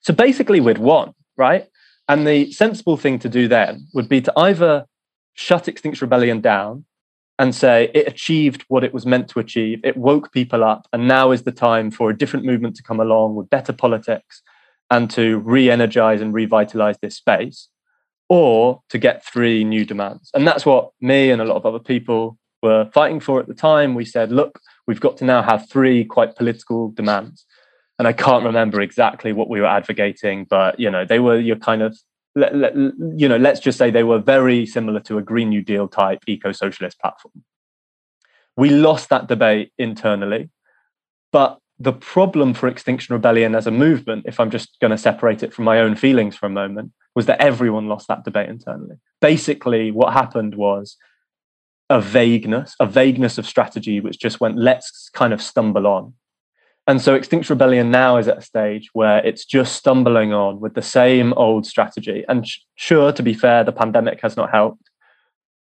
So basically we'd won, right? And the sensible thing to do then would be to either shut Extinction Rebellion down and say it achieved what it was meant to achieve, it woke people up, and now is the time for a different movement to come along with better politics and to re-energize and revitalize this space, or to get three new demands. And that's what me and a lot of other people were fighting for at the time. We said, look, we've got to now have three quite political demands. And I can't remember exactly what we were advocating, but, you know, they were your kind of, you know, let's just say they were very similar to a Green New Deal type eco-socialist platform. We lost that debate internally, but the problem for Extinction Rebellion as a movement, if I'm just going to separate it from my own feelings for a moment, was that everyone lost that debate internally. Basically, what happened was a vagueness of strategy, which just went, let's kind of stumble on. And so Extinction Rebellion now is at a stage where it's just stumbling on with the same old strategy. And sure, to be fair, the pandemic has not helped,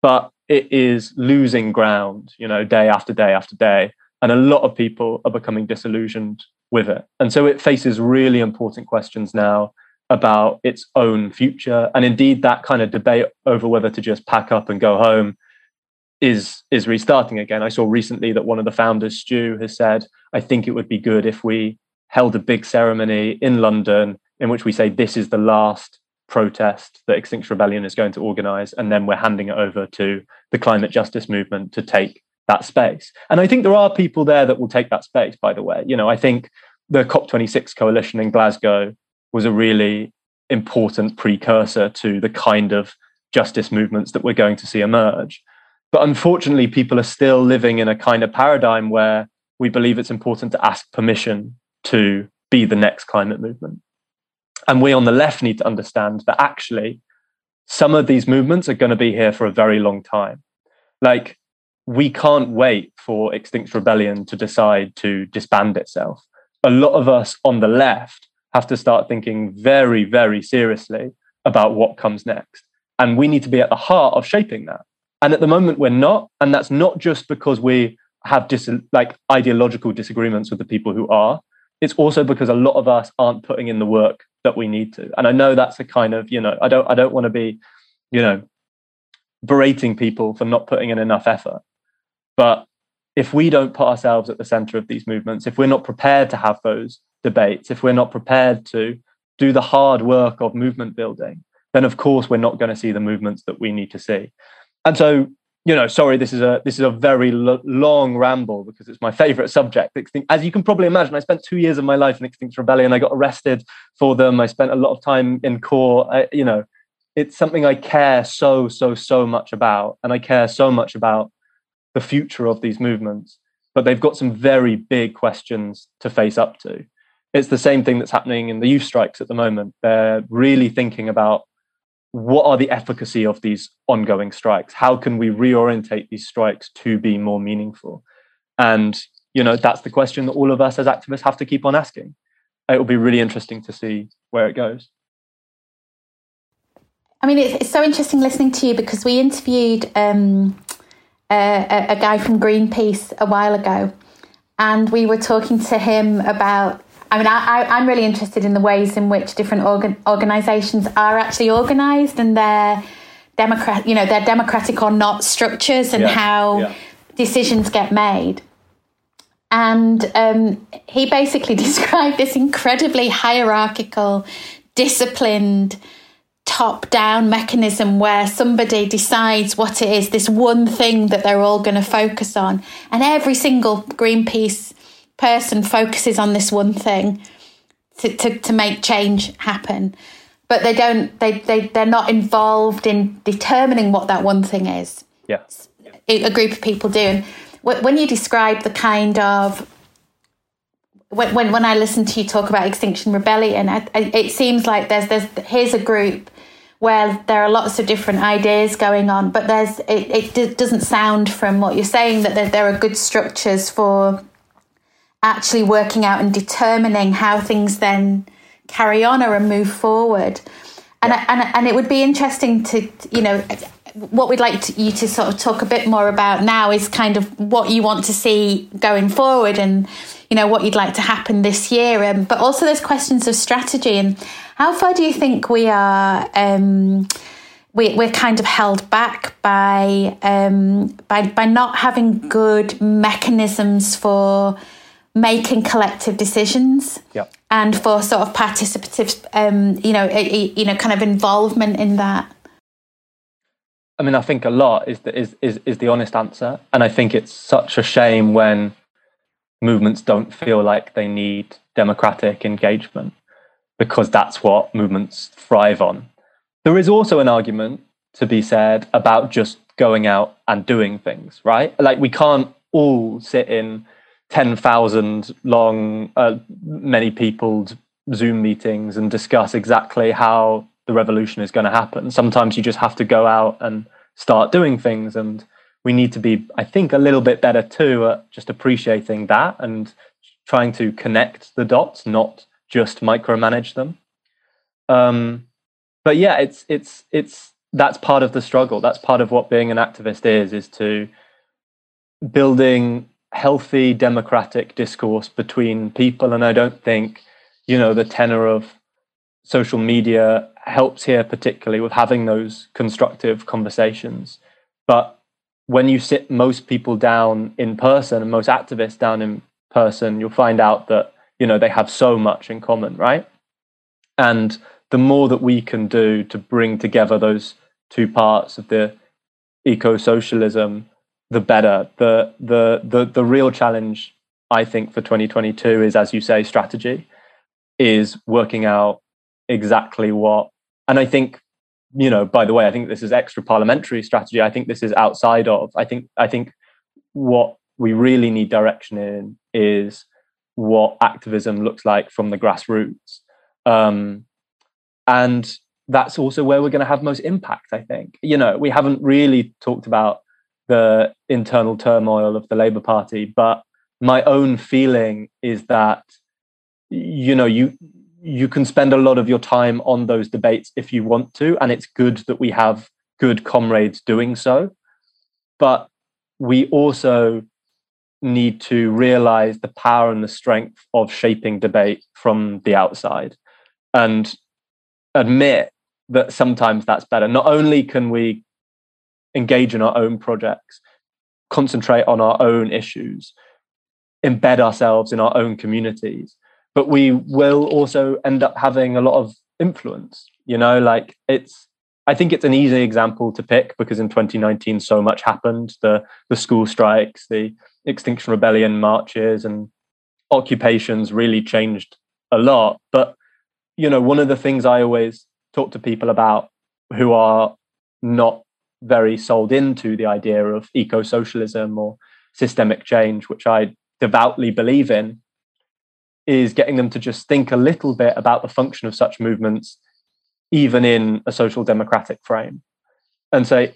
but it is losing ground, you know, day after day after day. And a lot of people are becoming disillusioned with it. And so it faces really important questions now about its own future. And indeed, that kind of debate over whether to just pack up and go home is restarting again. I saw recently that one of the founders, Stu, has said, I think it would be good if we held a big ceremony in London in which we say this is the last protest that Extinction Rebellion is going to organise, and then we're handing it over to the climate justice movement to take that space. And I think there are people there that will take that space, by the way. You know, I think the COP26 coalition in Glasgow was a really important precursor to the kind of justice movements that we're going to see emerge. But unfortunately, people are still living in a kind of paradigm where we believe it's important to ask permission to be the next climate movement. And we on the left need to understand that actually some of these movements are going to be here for a very long time. Like, we can't wait for Extinction Rebellion to decide to disband itself. A lot of us on the left have to start thinking very, very seriously about what comes next. And we need to be at the heart of shaping that. And at the moment, we're not. And that's not just because we have ideological disagreements with the people who are. It's also because a lot of us aren't putting in the work that we need to. And I know that's a kind of, you know, I don't want to be, you know, berating people for not putting in enough effort. But if we don't put ourselves at the center of these movements, if we're not prepared to have those debates, if we're not prepared to do the hard work of movement building, then of course we're not going to see the movements that we need to see. And so, you know, sorry, this is a very long ramble because it's my favourite subject. As you can probably imagine, I spent 2 years of my life in Extinction Rebellion. I got arrested for them. I spent a lot of time in court. You know, it's something I care so much about, and I care so much about the future of these movements. But they've got some very big questions to face up to. It's the same thing that's happening in the youth strikes at the moment. They're really thinking about, what are the efficacy of these ongoing strikes? How can we reorientate these strikes to be more meaningful? And, you know, that's the question that all of us as activists have to keep on asking. It will be really interesting to see where it goes. I mean, it's so interesting listening to you because we interviewed a guy from Greenpeace a while ago, and we were talking to him about, I mean, I'm really interested in the ways in which different organisations are actually organised and their democratic or not structures and how decisions get made. And he basically described this incredibly hierarchical, disciplined, top-down mechanism where somebody decides what it is, this one thing that they're all going to focus on. And every single Greenpeace person focuses on this one thing to make change happen, but they're not involved in determining what that one thing is. Yes, yeah. A group of people do. And when you describe the kind of when I listen to you talk about Extinction Rebellion, it seems like here's a group where there are lots of different ideas going on, but it doesn't sound from what you're saying that there are good structures for actually working out and determining how things then carry on or move forward. And it would be interesting to, you know, what we'd like you to sort of talk a bit more about now is kind of what you want to see going forward and, you know, what you'd like to happen this year. But also there's questions of strategy and how far do you think we are, we're kind of held back by not having good mechanisms for making collective decisions and for sort of participative, kind of involvement in that? I mean, I think a lot is the honest answer. And I think it's such a shame when movements don't feel like they need democratic engagement because that's what movements thrive on. There is also an argument to be said about just going out and doing things, right? Like, we can't all sit in 10,000 long, many peopled Zoom meetings and discuss exactly how the revolution is going to happen. Sometimes you just have to go out and start doing things. And we need to be, I think, a little bit better too at just appreciating that and trying to connect the dots, not just micromanage them. But yeah, it's that's part of the struggle. That's part of what being an activist is to building healthy democratic discourse between people. And I don't think, you know, the tenor of social media helps here, particularly with having those constructive conversations. But when you sit most people down in person and most activists down in person, you'll find out that, you know, they have so much in common, right? And the more that we can do to bring together those two parts of the eco-socialism, the better. The real challenge, I think, for 2022 is, as you say, strategy, is working out exactly what, and I think, you know, by the way, I think this is extra parliamentary strategy. I think this is outside of, I think what we really need direction in is what activism looks like from the grassroots. And that's also where we're going to have most impact, I think. You know, we haven't really talked about the internal turmoil of the Labour Party, but my own feeling is that, you know, you can spend a lot of your time on those debates if you want to, and it's good that we have good comrades doing so. But we also need to realize the power and the strength of shaping debate from the outside and admit that sometimes that's better. Not only can we engage in our own projects, concentrate on our own issues, embed ourselves in our own communities, but we will also end up having a lot of influence. You know, like I think it's an easy example to pick because in 2019, so much happened. The school strikes, the Extinction Rebellion marches and occupations really changed a lot. But, you know, one of the things I always talk to people about who are not very sold into the idea of eco-socialism or systemic change, which I devoutly believe in, is getting them to just think a little bit about the function of such movements, even in a social democratic frame, and say,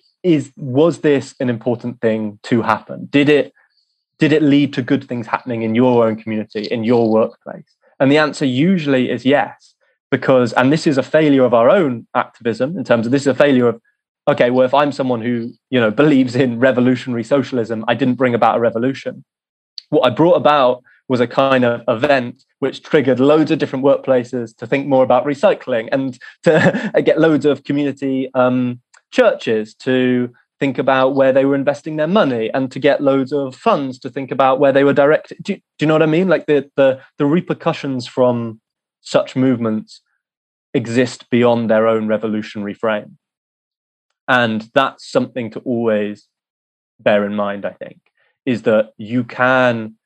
was this an important thing to happen? Did it lead to good things happening in your own community, in your workplace? And the answer usually is yes, because, and this is a failure of our own activism in terms of, this is a failure of, okay, well, if I'm someone who, you know, believes in revolutionary socialism, I didn't bring about a revolution. What I brought about was a kind of event which triggered loads of different workplaces to think more about recycling and to get loads of community churches to think about where they were investing their money and to get loads of funds to think about where they were directed. Do you know what I mean? Like the repercussions from such movements exist beyond their own revolutionary frame. And that's something to always bear in mind, I think, is that you can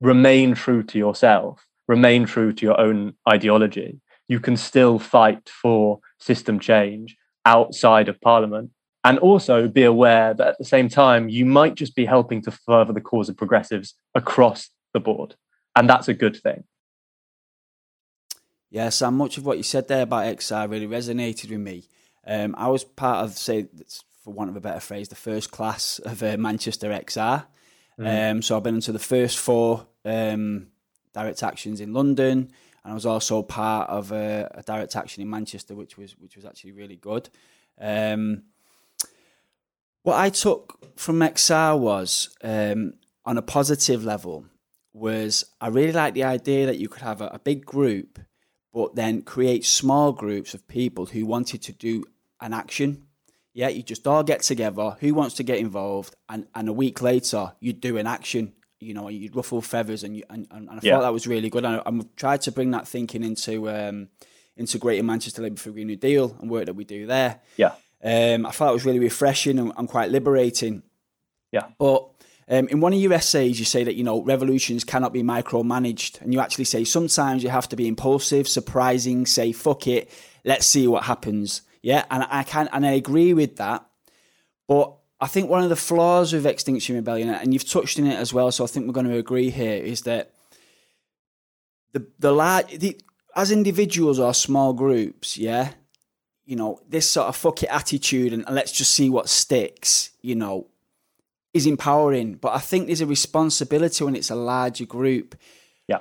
remain true to yourself, remain true to your own ideology. You can still fight for system change outside of Parliament and also be aware that at the same time, you might just be helping to further the cause of progressives across the board. And that's a good thing. Yeah, Sam, much of what you said there about XR really resonated with me. I was part of, say, for want of a better phrase, the first class of Manchester XR. Mm. So I've been to the first four direct actions in London, and I was also part of a direct action in Manchester, which was actually really good. What I took from XR was, on a positive level, was I really liked the idea that you could have a big group, but then create small groups of people who wanted to do an action. Yeah, you just all get together, who wants to get involved, and a week later, you do an action, you know, you ruffle feathers, and I thought that was really good. And I've tried to bring that thinking into Greater Manchester Labour for a Green New Deal and work that we do there. Yeah. I thought it was really refreshing and quite liberating. Yeah. But in one of your essays, you say that, you know, revolutions cannot be micromanaged. And you actually say sometimes you have to be impulsive, surprising, say, fuck it, let's see what happens. Yeah, and I agree with that. But I think one of the flaws with Extinction Rebellion, and you've touched on it as well, so I think we're going to agree here, is that the as individuals or small groups, yeah, you know, this sort of fuck it attitude and let's just see what sticks, you know, is empowering, but I think there's a responsibility when it's a larger group. Yeah.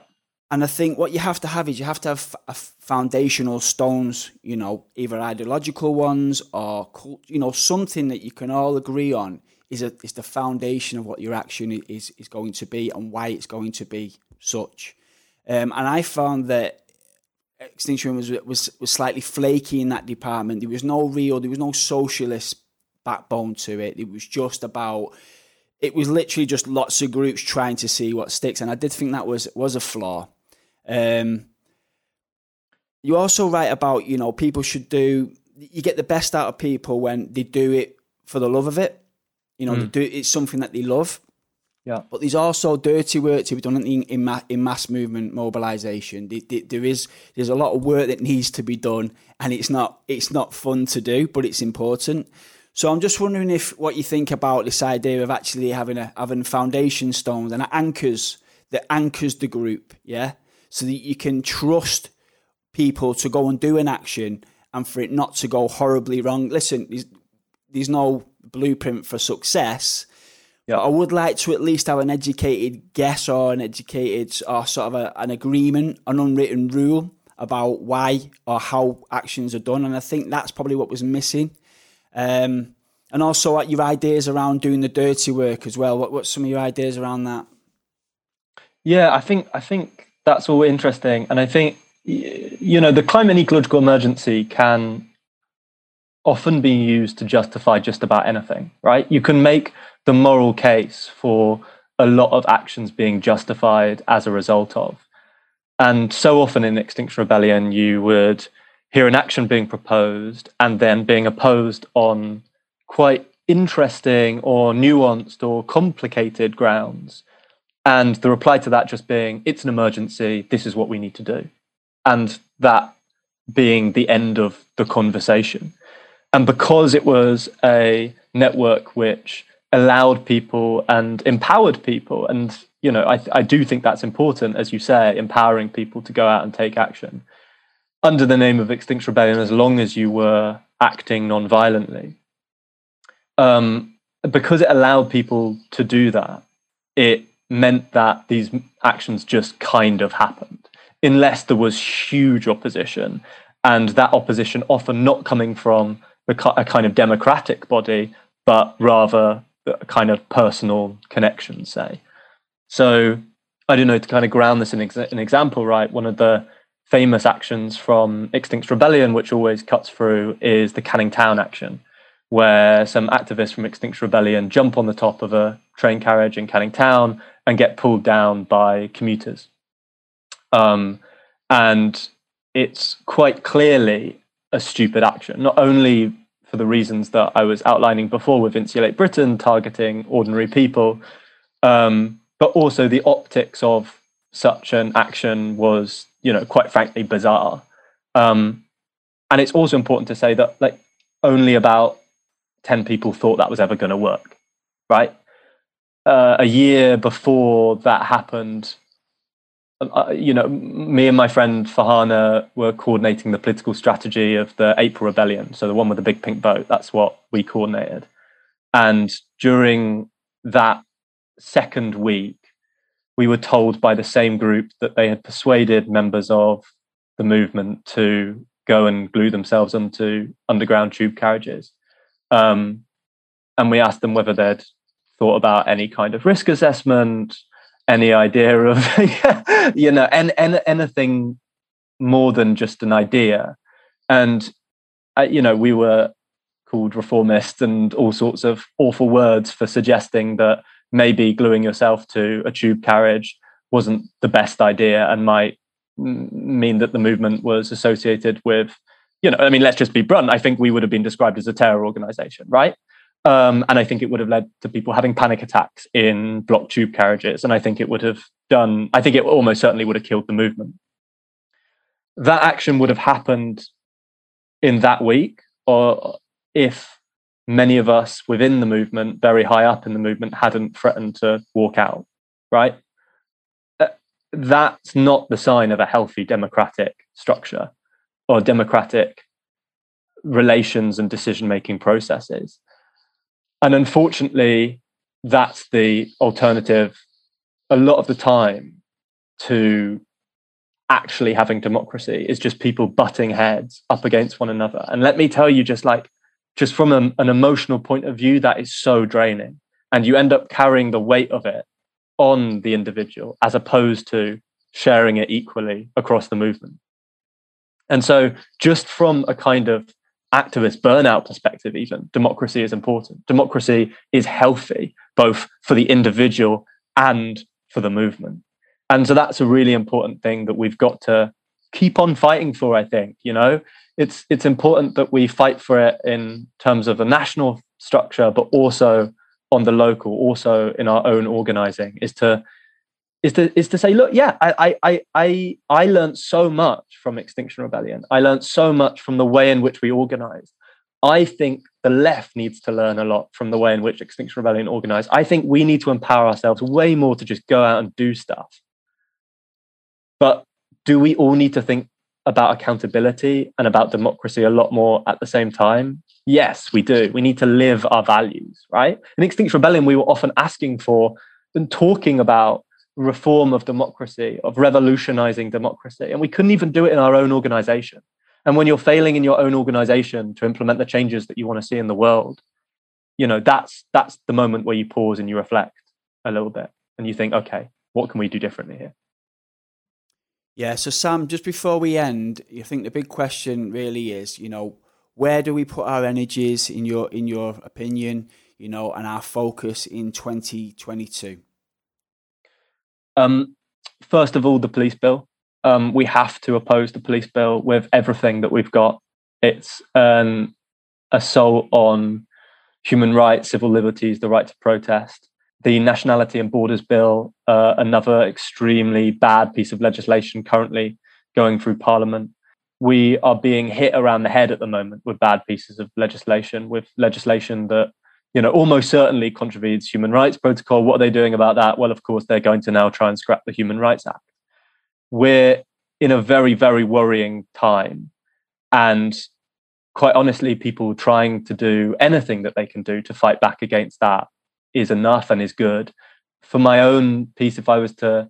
And I think what you have to have is you have to have foundational stones, you know, either ideological ones or, you know, something that you can all agree on is the foundation of what your action is going to be and why it's going to be such. And I found that Extinction was slightly flaky in that department. There was no socialist backbone to it. It was literally just lots of groups trying to see what sticks. And I did think that was a flaw. You also write about, you know, you get the best out of people when they do it for the love of it. You know, it's something that they love. Yeah. But there's also dirty work to be done in mass movement mobilisation. There's a lot of work that needs to be done, and it's not fun to do, but it's important. So I'm just wondering what you think about this idea of actually having foundation stones and anchors the group, yeah, so that you can trust people to go and do an action and for it not to go horribly wrong. Listen, there's no blueprint for success. Yeah. I would like to at least have an educated guess or an agreement, an unwritten rule about why or how actions are done. And I think that's probably what was missing. And also your ideas around doing the dirty work as well. What's some of your ideas around that? Yeah, I think that's all interesting. And I think, you know, the climate and ecological emergency can often be used to justify just about anything, right? You can make the moral case for a lot of actions being justified as a result of. And so often in Extinction Rebellion, you would hear an action being proposed and then being opposed on quite interesting or nuanced or complicated grounds. And the reply to that just being, it's an emergency, this is what we need to do. And that being the end of the conversation. And because it was a network which allowed people and empowered people, and, you know, I do think that's important, as you say, empowering people to go out and take action. Under the name of Extinction Rebellion, as long as you were acting non-violently, because it allowed people to do that, it meant that these actions just kind of happened, unless there was huge opposition, and that opposition often not coming from a kind of democratic body, but rather a kind of personal connection, say. So, I don't know, to kind of ground this in an example, right? One of the famous actions from Extinction Rebellion, which always cuts through, is the Canning Town action, where some activists from Extinction Rebellion jump on the top of a train carriage in Canning Town and get pulled down by commuters. And it's quite clearly a stupid action, not only for the reasons that I was outlining before with Insulate Britain targeting ordinary people, but also the optics of such an action was, you know, quite frankly, bizarre. And it's also important to say that, like, only about 10 people thought that was ever going to work, right? A year before that happened, you know, me and my friend Fahana were coordinating the political strategy of the April Rebellion, so the one with the big pink boat, that's what we coordinated. And during that second week, we were told by the same group that they had persuaded members of the movement to go and glue themselves onto underground tube carriages. And we asked them whether they'd thought about any kind of risk assessment, any idea of, you know, and anything more than just an idea. And, you know, we were called reformists and all sorts of awful words for suggesting that maybe gluing yourself to a tube carriage wasn't the best idea and might mean that the movement was associated with, you know, I mean, let's just be blunt. I think we would have been described as a terror organization, right? And I think it would have led to people having panic attacks in blocked tube carriages. And I think it would have done, I think it almost certainly would have killed the movement. That action would have happened in that week, or if many of us within the movement, very high up in the movement, hadn't threatened to walk out, right? That's not the sign of a healthy democratic structure or democratic relations and decision-making processes. And unfortunately, that's the alternative a lot of the time to actually having democracy is just people butting heads up against one another. And let me tell you, just from an emotional point of view, that is so draining. And you end up carrying the weight of it on the individual as opposed to sharing it equally across the movement. And so just from a kind of activist burnout perspective, even, democracy is important. Democracy is healthy, both for the individual and for the movement. And so that's a really important thing that we've got to keep on fighting for, I think. You know, it's important that we fight for it in terms of the national structure, but also on the local, also in our own organizing, is to say, look, yeah, I learned so much from Extinction Rebellion. I learned so much from the way in which we organized. I think the left needs to learn a lot from the way in which Extinction Rebellion organized. I think we need to empower ourselves way more to just go out and do stuff. But do we all need to think about accountability and about democracy a lot more at the same time? Yes, we do. We need to live our values, right? In Extinction Rebellion, we were often asking for and talking about reform of democracy, of revolutionizing democracy. And we couldn't even do it in our own organization. And when you're failing in your own organization to implement the changes that you want to see in the world, you know, that's the moment where you pause and you reflect a little bit and you think, okay, what can we do differently here? Yeah. So Sam, just before we end, I think the big question really is, you know, where do we put our energies in your opinion, you know, and our focus in 2022? First of all, the police bill. We have to oppose the police bill with everything that we've got. It's an assault on human rights, civil liberties, the right to protest. The Nationality and Borders Bill, another extremely bad piece of legislation currently going through Parliament. We are being hit around the head at the moment with bad pieces of legislation, with legislation that, you know, almost certainly contravenes human rights protocol. What are they doing about that? Well, of course, they're going to now try and scrap the Human Rights Act. We're in a very, very worrying time. And quite honestly, people trying to do anything that they can do to fight back against that is enough and is good. For my own piece, if I was to,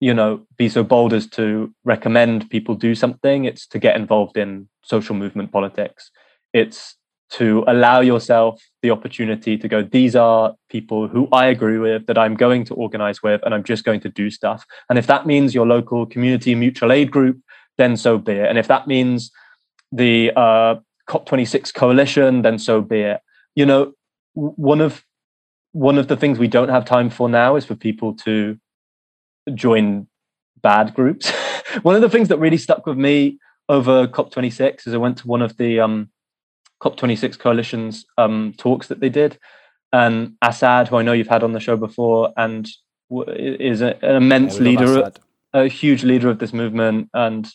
you know, be so bold as to recommend people do something, it's to get involved in social movement politics. It's to allow yourself the opportunity to go, these are people who I agree with, that I'm going to organize with, and I'm just going to do stuff. And if that means your local community mutual aid group, then so be it. And if that means the COP26 coalition, then so be it. You know, one of the things we don't have time for now is for people to join bad groups. One of the things that really stuck with me over COP26 is I went to one of the COP26 coalition's talks that they did. And Assad, who I know you've had on the show before, and is an immense leader, a huge leader of this movement, and,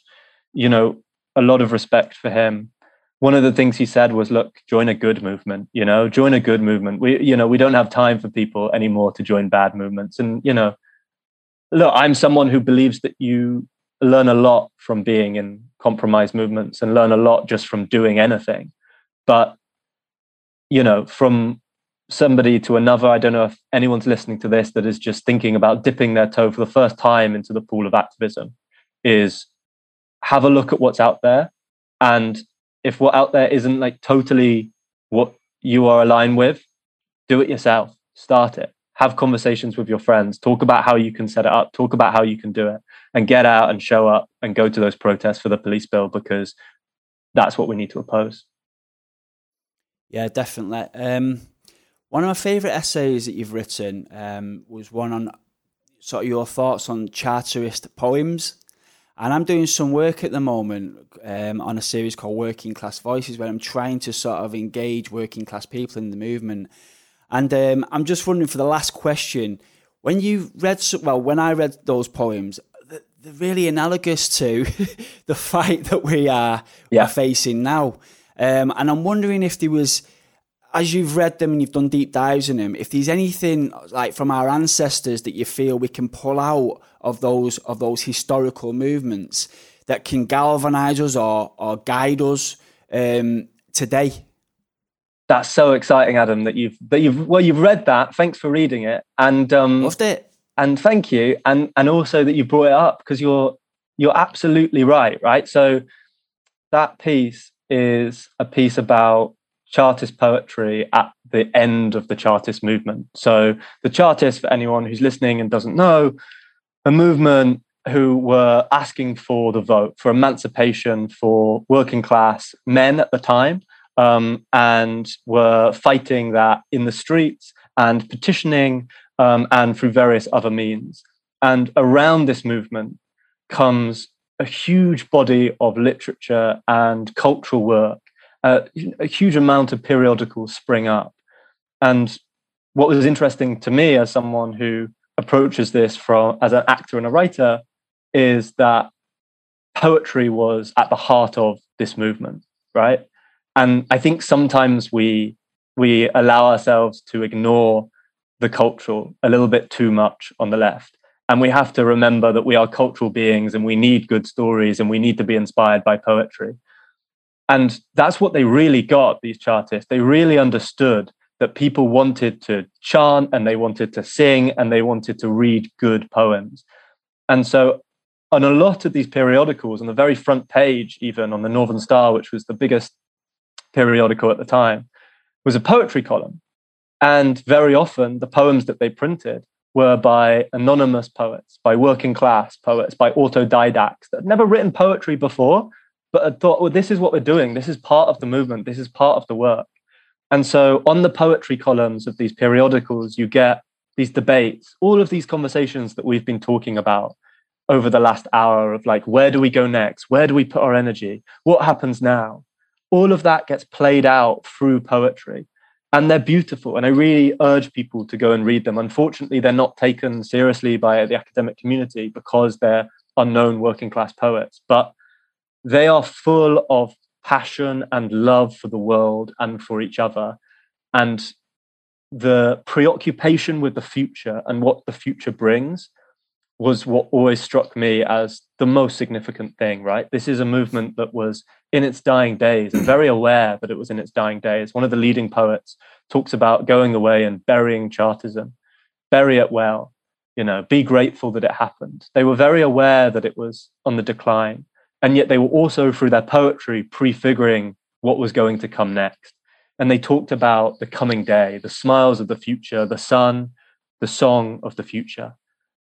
you know, a lot of respect for him. One of the things he said was, look, join a good movement, you know, join a good movement. We don't have time for people anymore to join bad movements. And, you know, look, I'm someone who believes that you learn a lot from being in compromise movements and learn a lot just from doing anything. But, you know, from somebody to another, I don't know if anyone's listening to this that is just thinking about dipping their toe for the first time into the pool of activism, is have a look at what's out there. And if what out there isn't like totally what you are aligned with, do it yourself, start it, have conversations with your friends, talk about how you can set it up, talk about how you can do it, and get out and show up and go to those protests for the police bill, because that's what we need to oppose. Yeah, definitely. One of my favourite essays that you've written was one on sort of your thoughts on Chartist poems. And I'm doing some work at the moment on a series called Working Class Voices, where I'm trying to sort of engage working class people in the movement. And I'm just wondering, for the last question, when I read those poems, they're really analogous to the fight that we are facing now. And I'm wondering if there was, as you've read them and you've done deep dives in them, if there's anything like from our ancestors that you feel we can pull out of those historical movements that can galvanise us or guide us today. That's so exciting, Adam, that you've read that. Thanks for reading it, and loved it, and thank you, and also that you brought it up, because you're you're absolutely right, right? So that piece is a piece about Chartist poetry at the end of the Chartist movement. So the Chartists, for anyone who's listening and doesn't know, a movement who were asking for the vote, for emancipation, for working class men at the time, and were fighting that in the streets and petitioning and through various other means. And around this movement comes a huge body of literature and cultural work. A huge amount of periodicals spring up. And what was interesting to me as someone who approaches this from as an actor and a writer is that poetry was at the heart of this movement, right? And I think sometimes we allow ourselves to ignore the cultural a little bit too much on the left. And we have to remember that we are cultural beings and we need good stories and we need to be inspired by poetry. And that's what they really got, these Chartists. They really understood that people wanted to chant and they wanted to sing and they wanted to read good poems. And so on a lot of these periodicals, on the very front page, even on the Northern Star, which was the biggest periodical at the time, was a poetry column. And very often the poems that they printed were by anonymous poets, by working class poets, by autodidacts that had never written poetry before, but had thought, well, this is what we're doing. This is part of the movement. This is part of the work. And so on the poetry columns of these periodicals, you get these debates, all of these conversations that we've been talking about over the last hour of like, where do we go next? Where do we put our energy? What happens now? All of that gets played out through poetry. And they're beautiful. And I really urge people to go and read them. Unfortunately, they're not taken seriously by the academic community because they're unknown working class poets. But they are full of passion and love for the world and for each other. And the preoccupation with the future and what the future brings was what always struck me as the most significant thing, right? This is a movement that was in its dying days and very aware that it was in its dying days. One of the leading poets talks about going away and burying Chartism. Bury it well, you know, be grateful that it happened. They were very aware that it was on the decline. And yet they were also, through their poetry, prefiguring what was going to come next. And they talked about the coming day, the smiles of the future, the sun, the song of the future.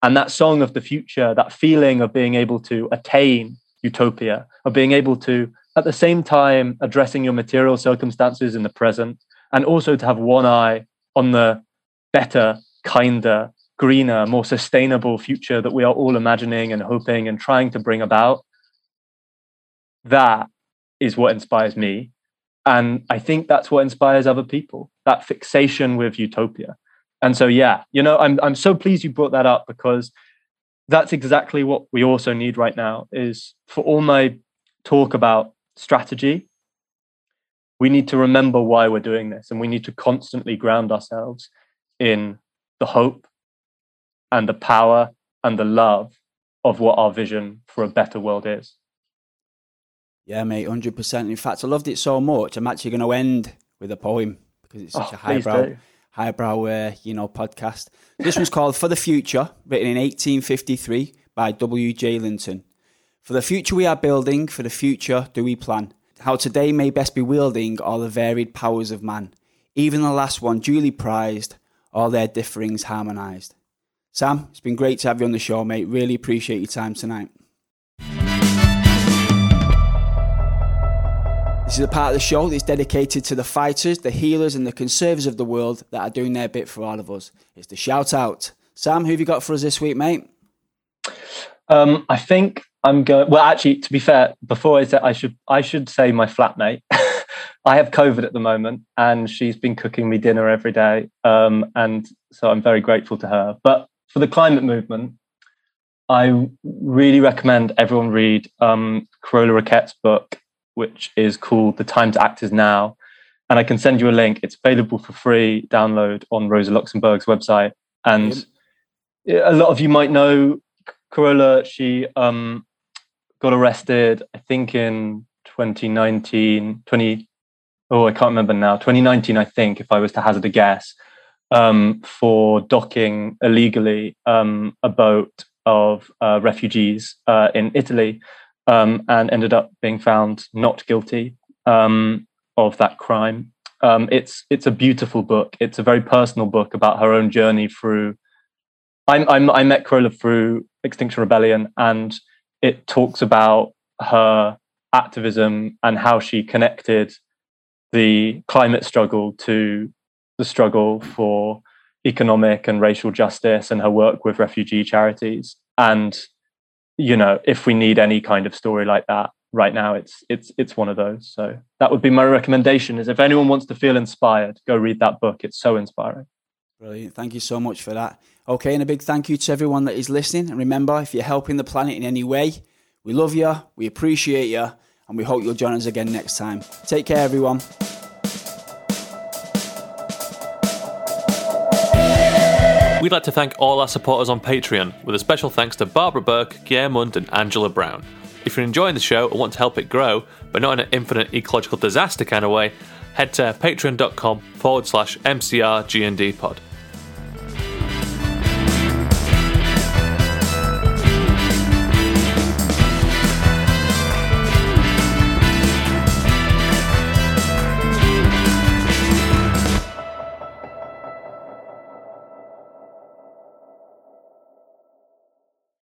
And that song of the future, that feeling of being able to attain utopia, of being able to, at the same time, addressing your material circumstances in the present, and also to have one eye on the better, kinder, greener, more sustainable future that we are all imagining and hoping and trying to bring about. That is what inspires me. And I think that's what inspires other people, that fixation with utopia. And so, yeah, you know, I'm so pleased you brought that up because that's exactly what we also need right now is for all my talk about strategy, we need to remember why we're doing this and we need to constantly ground ourselves in the hope and the power and the love of what our vision for a better world is. Yeah, mate, 100%. In fact, I loved it so much, I'm actually going to end with a poem because it's such a highbrow podcast. This one's called For the Future, written in 1853 by W.J. Linton. For the future we are building, for the future do we plan. How today may best be wielding all the varied powers of man. Even the last one duly prized, all their differings harmonised. Sam, it's been great to have you on the show, mate. Really appreciate your time tonight. This is a part of the show that's dedicated to the fighters, the healers and the conservers of the world that are doing their bit for all of us. It's the shout out. Sam, who have you got for us this week, mate? I think I'm going... Well, actually, to be fair, before I say I should say my flatmate. I have COVID at the moment and she's been cooking me dinner every day. And so I'm very grateful to her. But for the climate movement, I really recommend everyone read Carola Racket's book, which is called The Time to Act Is Now. And I can send you a link. It's available for free download on Rosa Luxemburg's website. And a lot of you might know Carola. She got arrested, I think, in 2019, I think, if I was to hazard a guess, for docking illegally a boat of refugees in Italy, and ended up being found not guilty of that crime. It's a beautiful book. It's a very personal book about her own journey through. I met Carola through Extinction Rebellion, and it talks about her activism and how she connected the climate struggle to the struggle for economic and racial justice, and her work with refugee charities. And, you know, if we need any kind of story like that right now, it's one of those. So that would be my recommendation, is if anyone wants to feel inspired, go read that book. It's so inspiring. Brilliant. Thank you so much for that. Okay, and a big thank you to everyone that is listening. And remember, if you're helping the planet in any way, we love you, we appreciate you, and we hope you'll join us again next time. Take care, everyone. We'd like to thank all our supporters on Patreon, with a special thanks to Barbara Burke, Guillermo Mund and Angela Brown. If you're enjoying the show and want to help it grow, but not in an infinite ecological disaster kind of way, head to patreon.com/MCRGNDpod.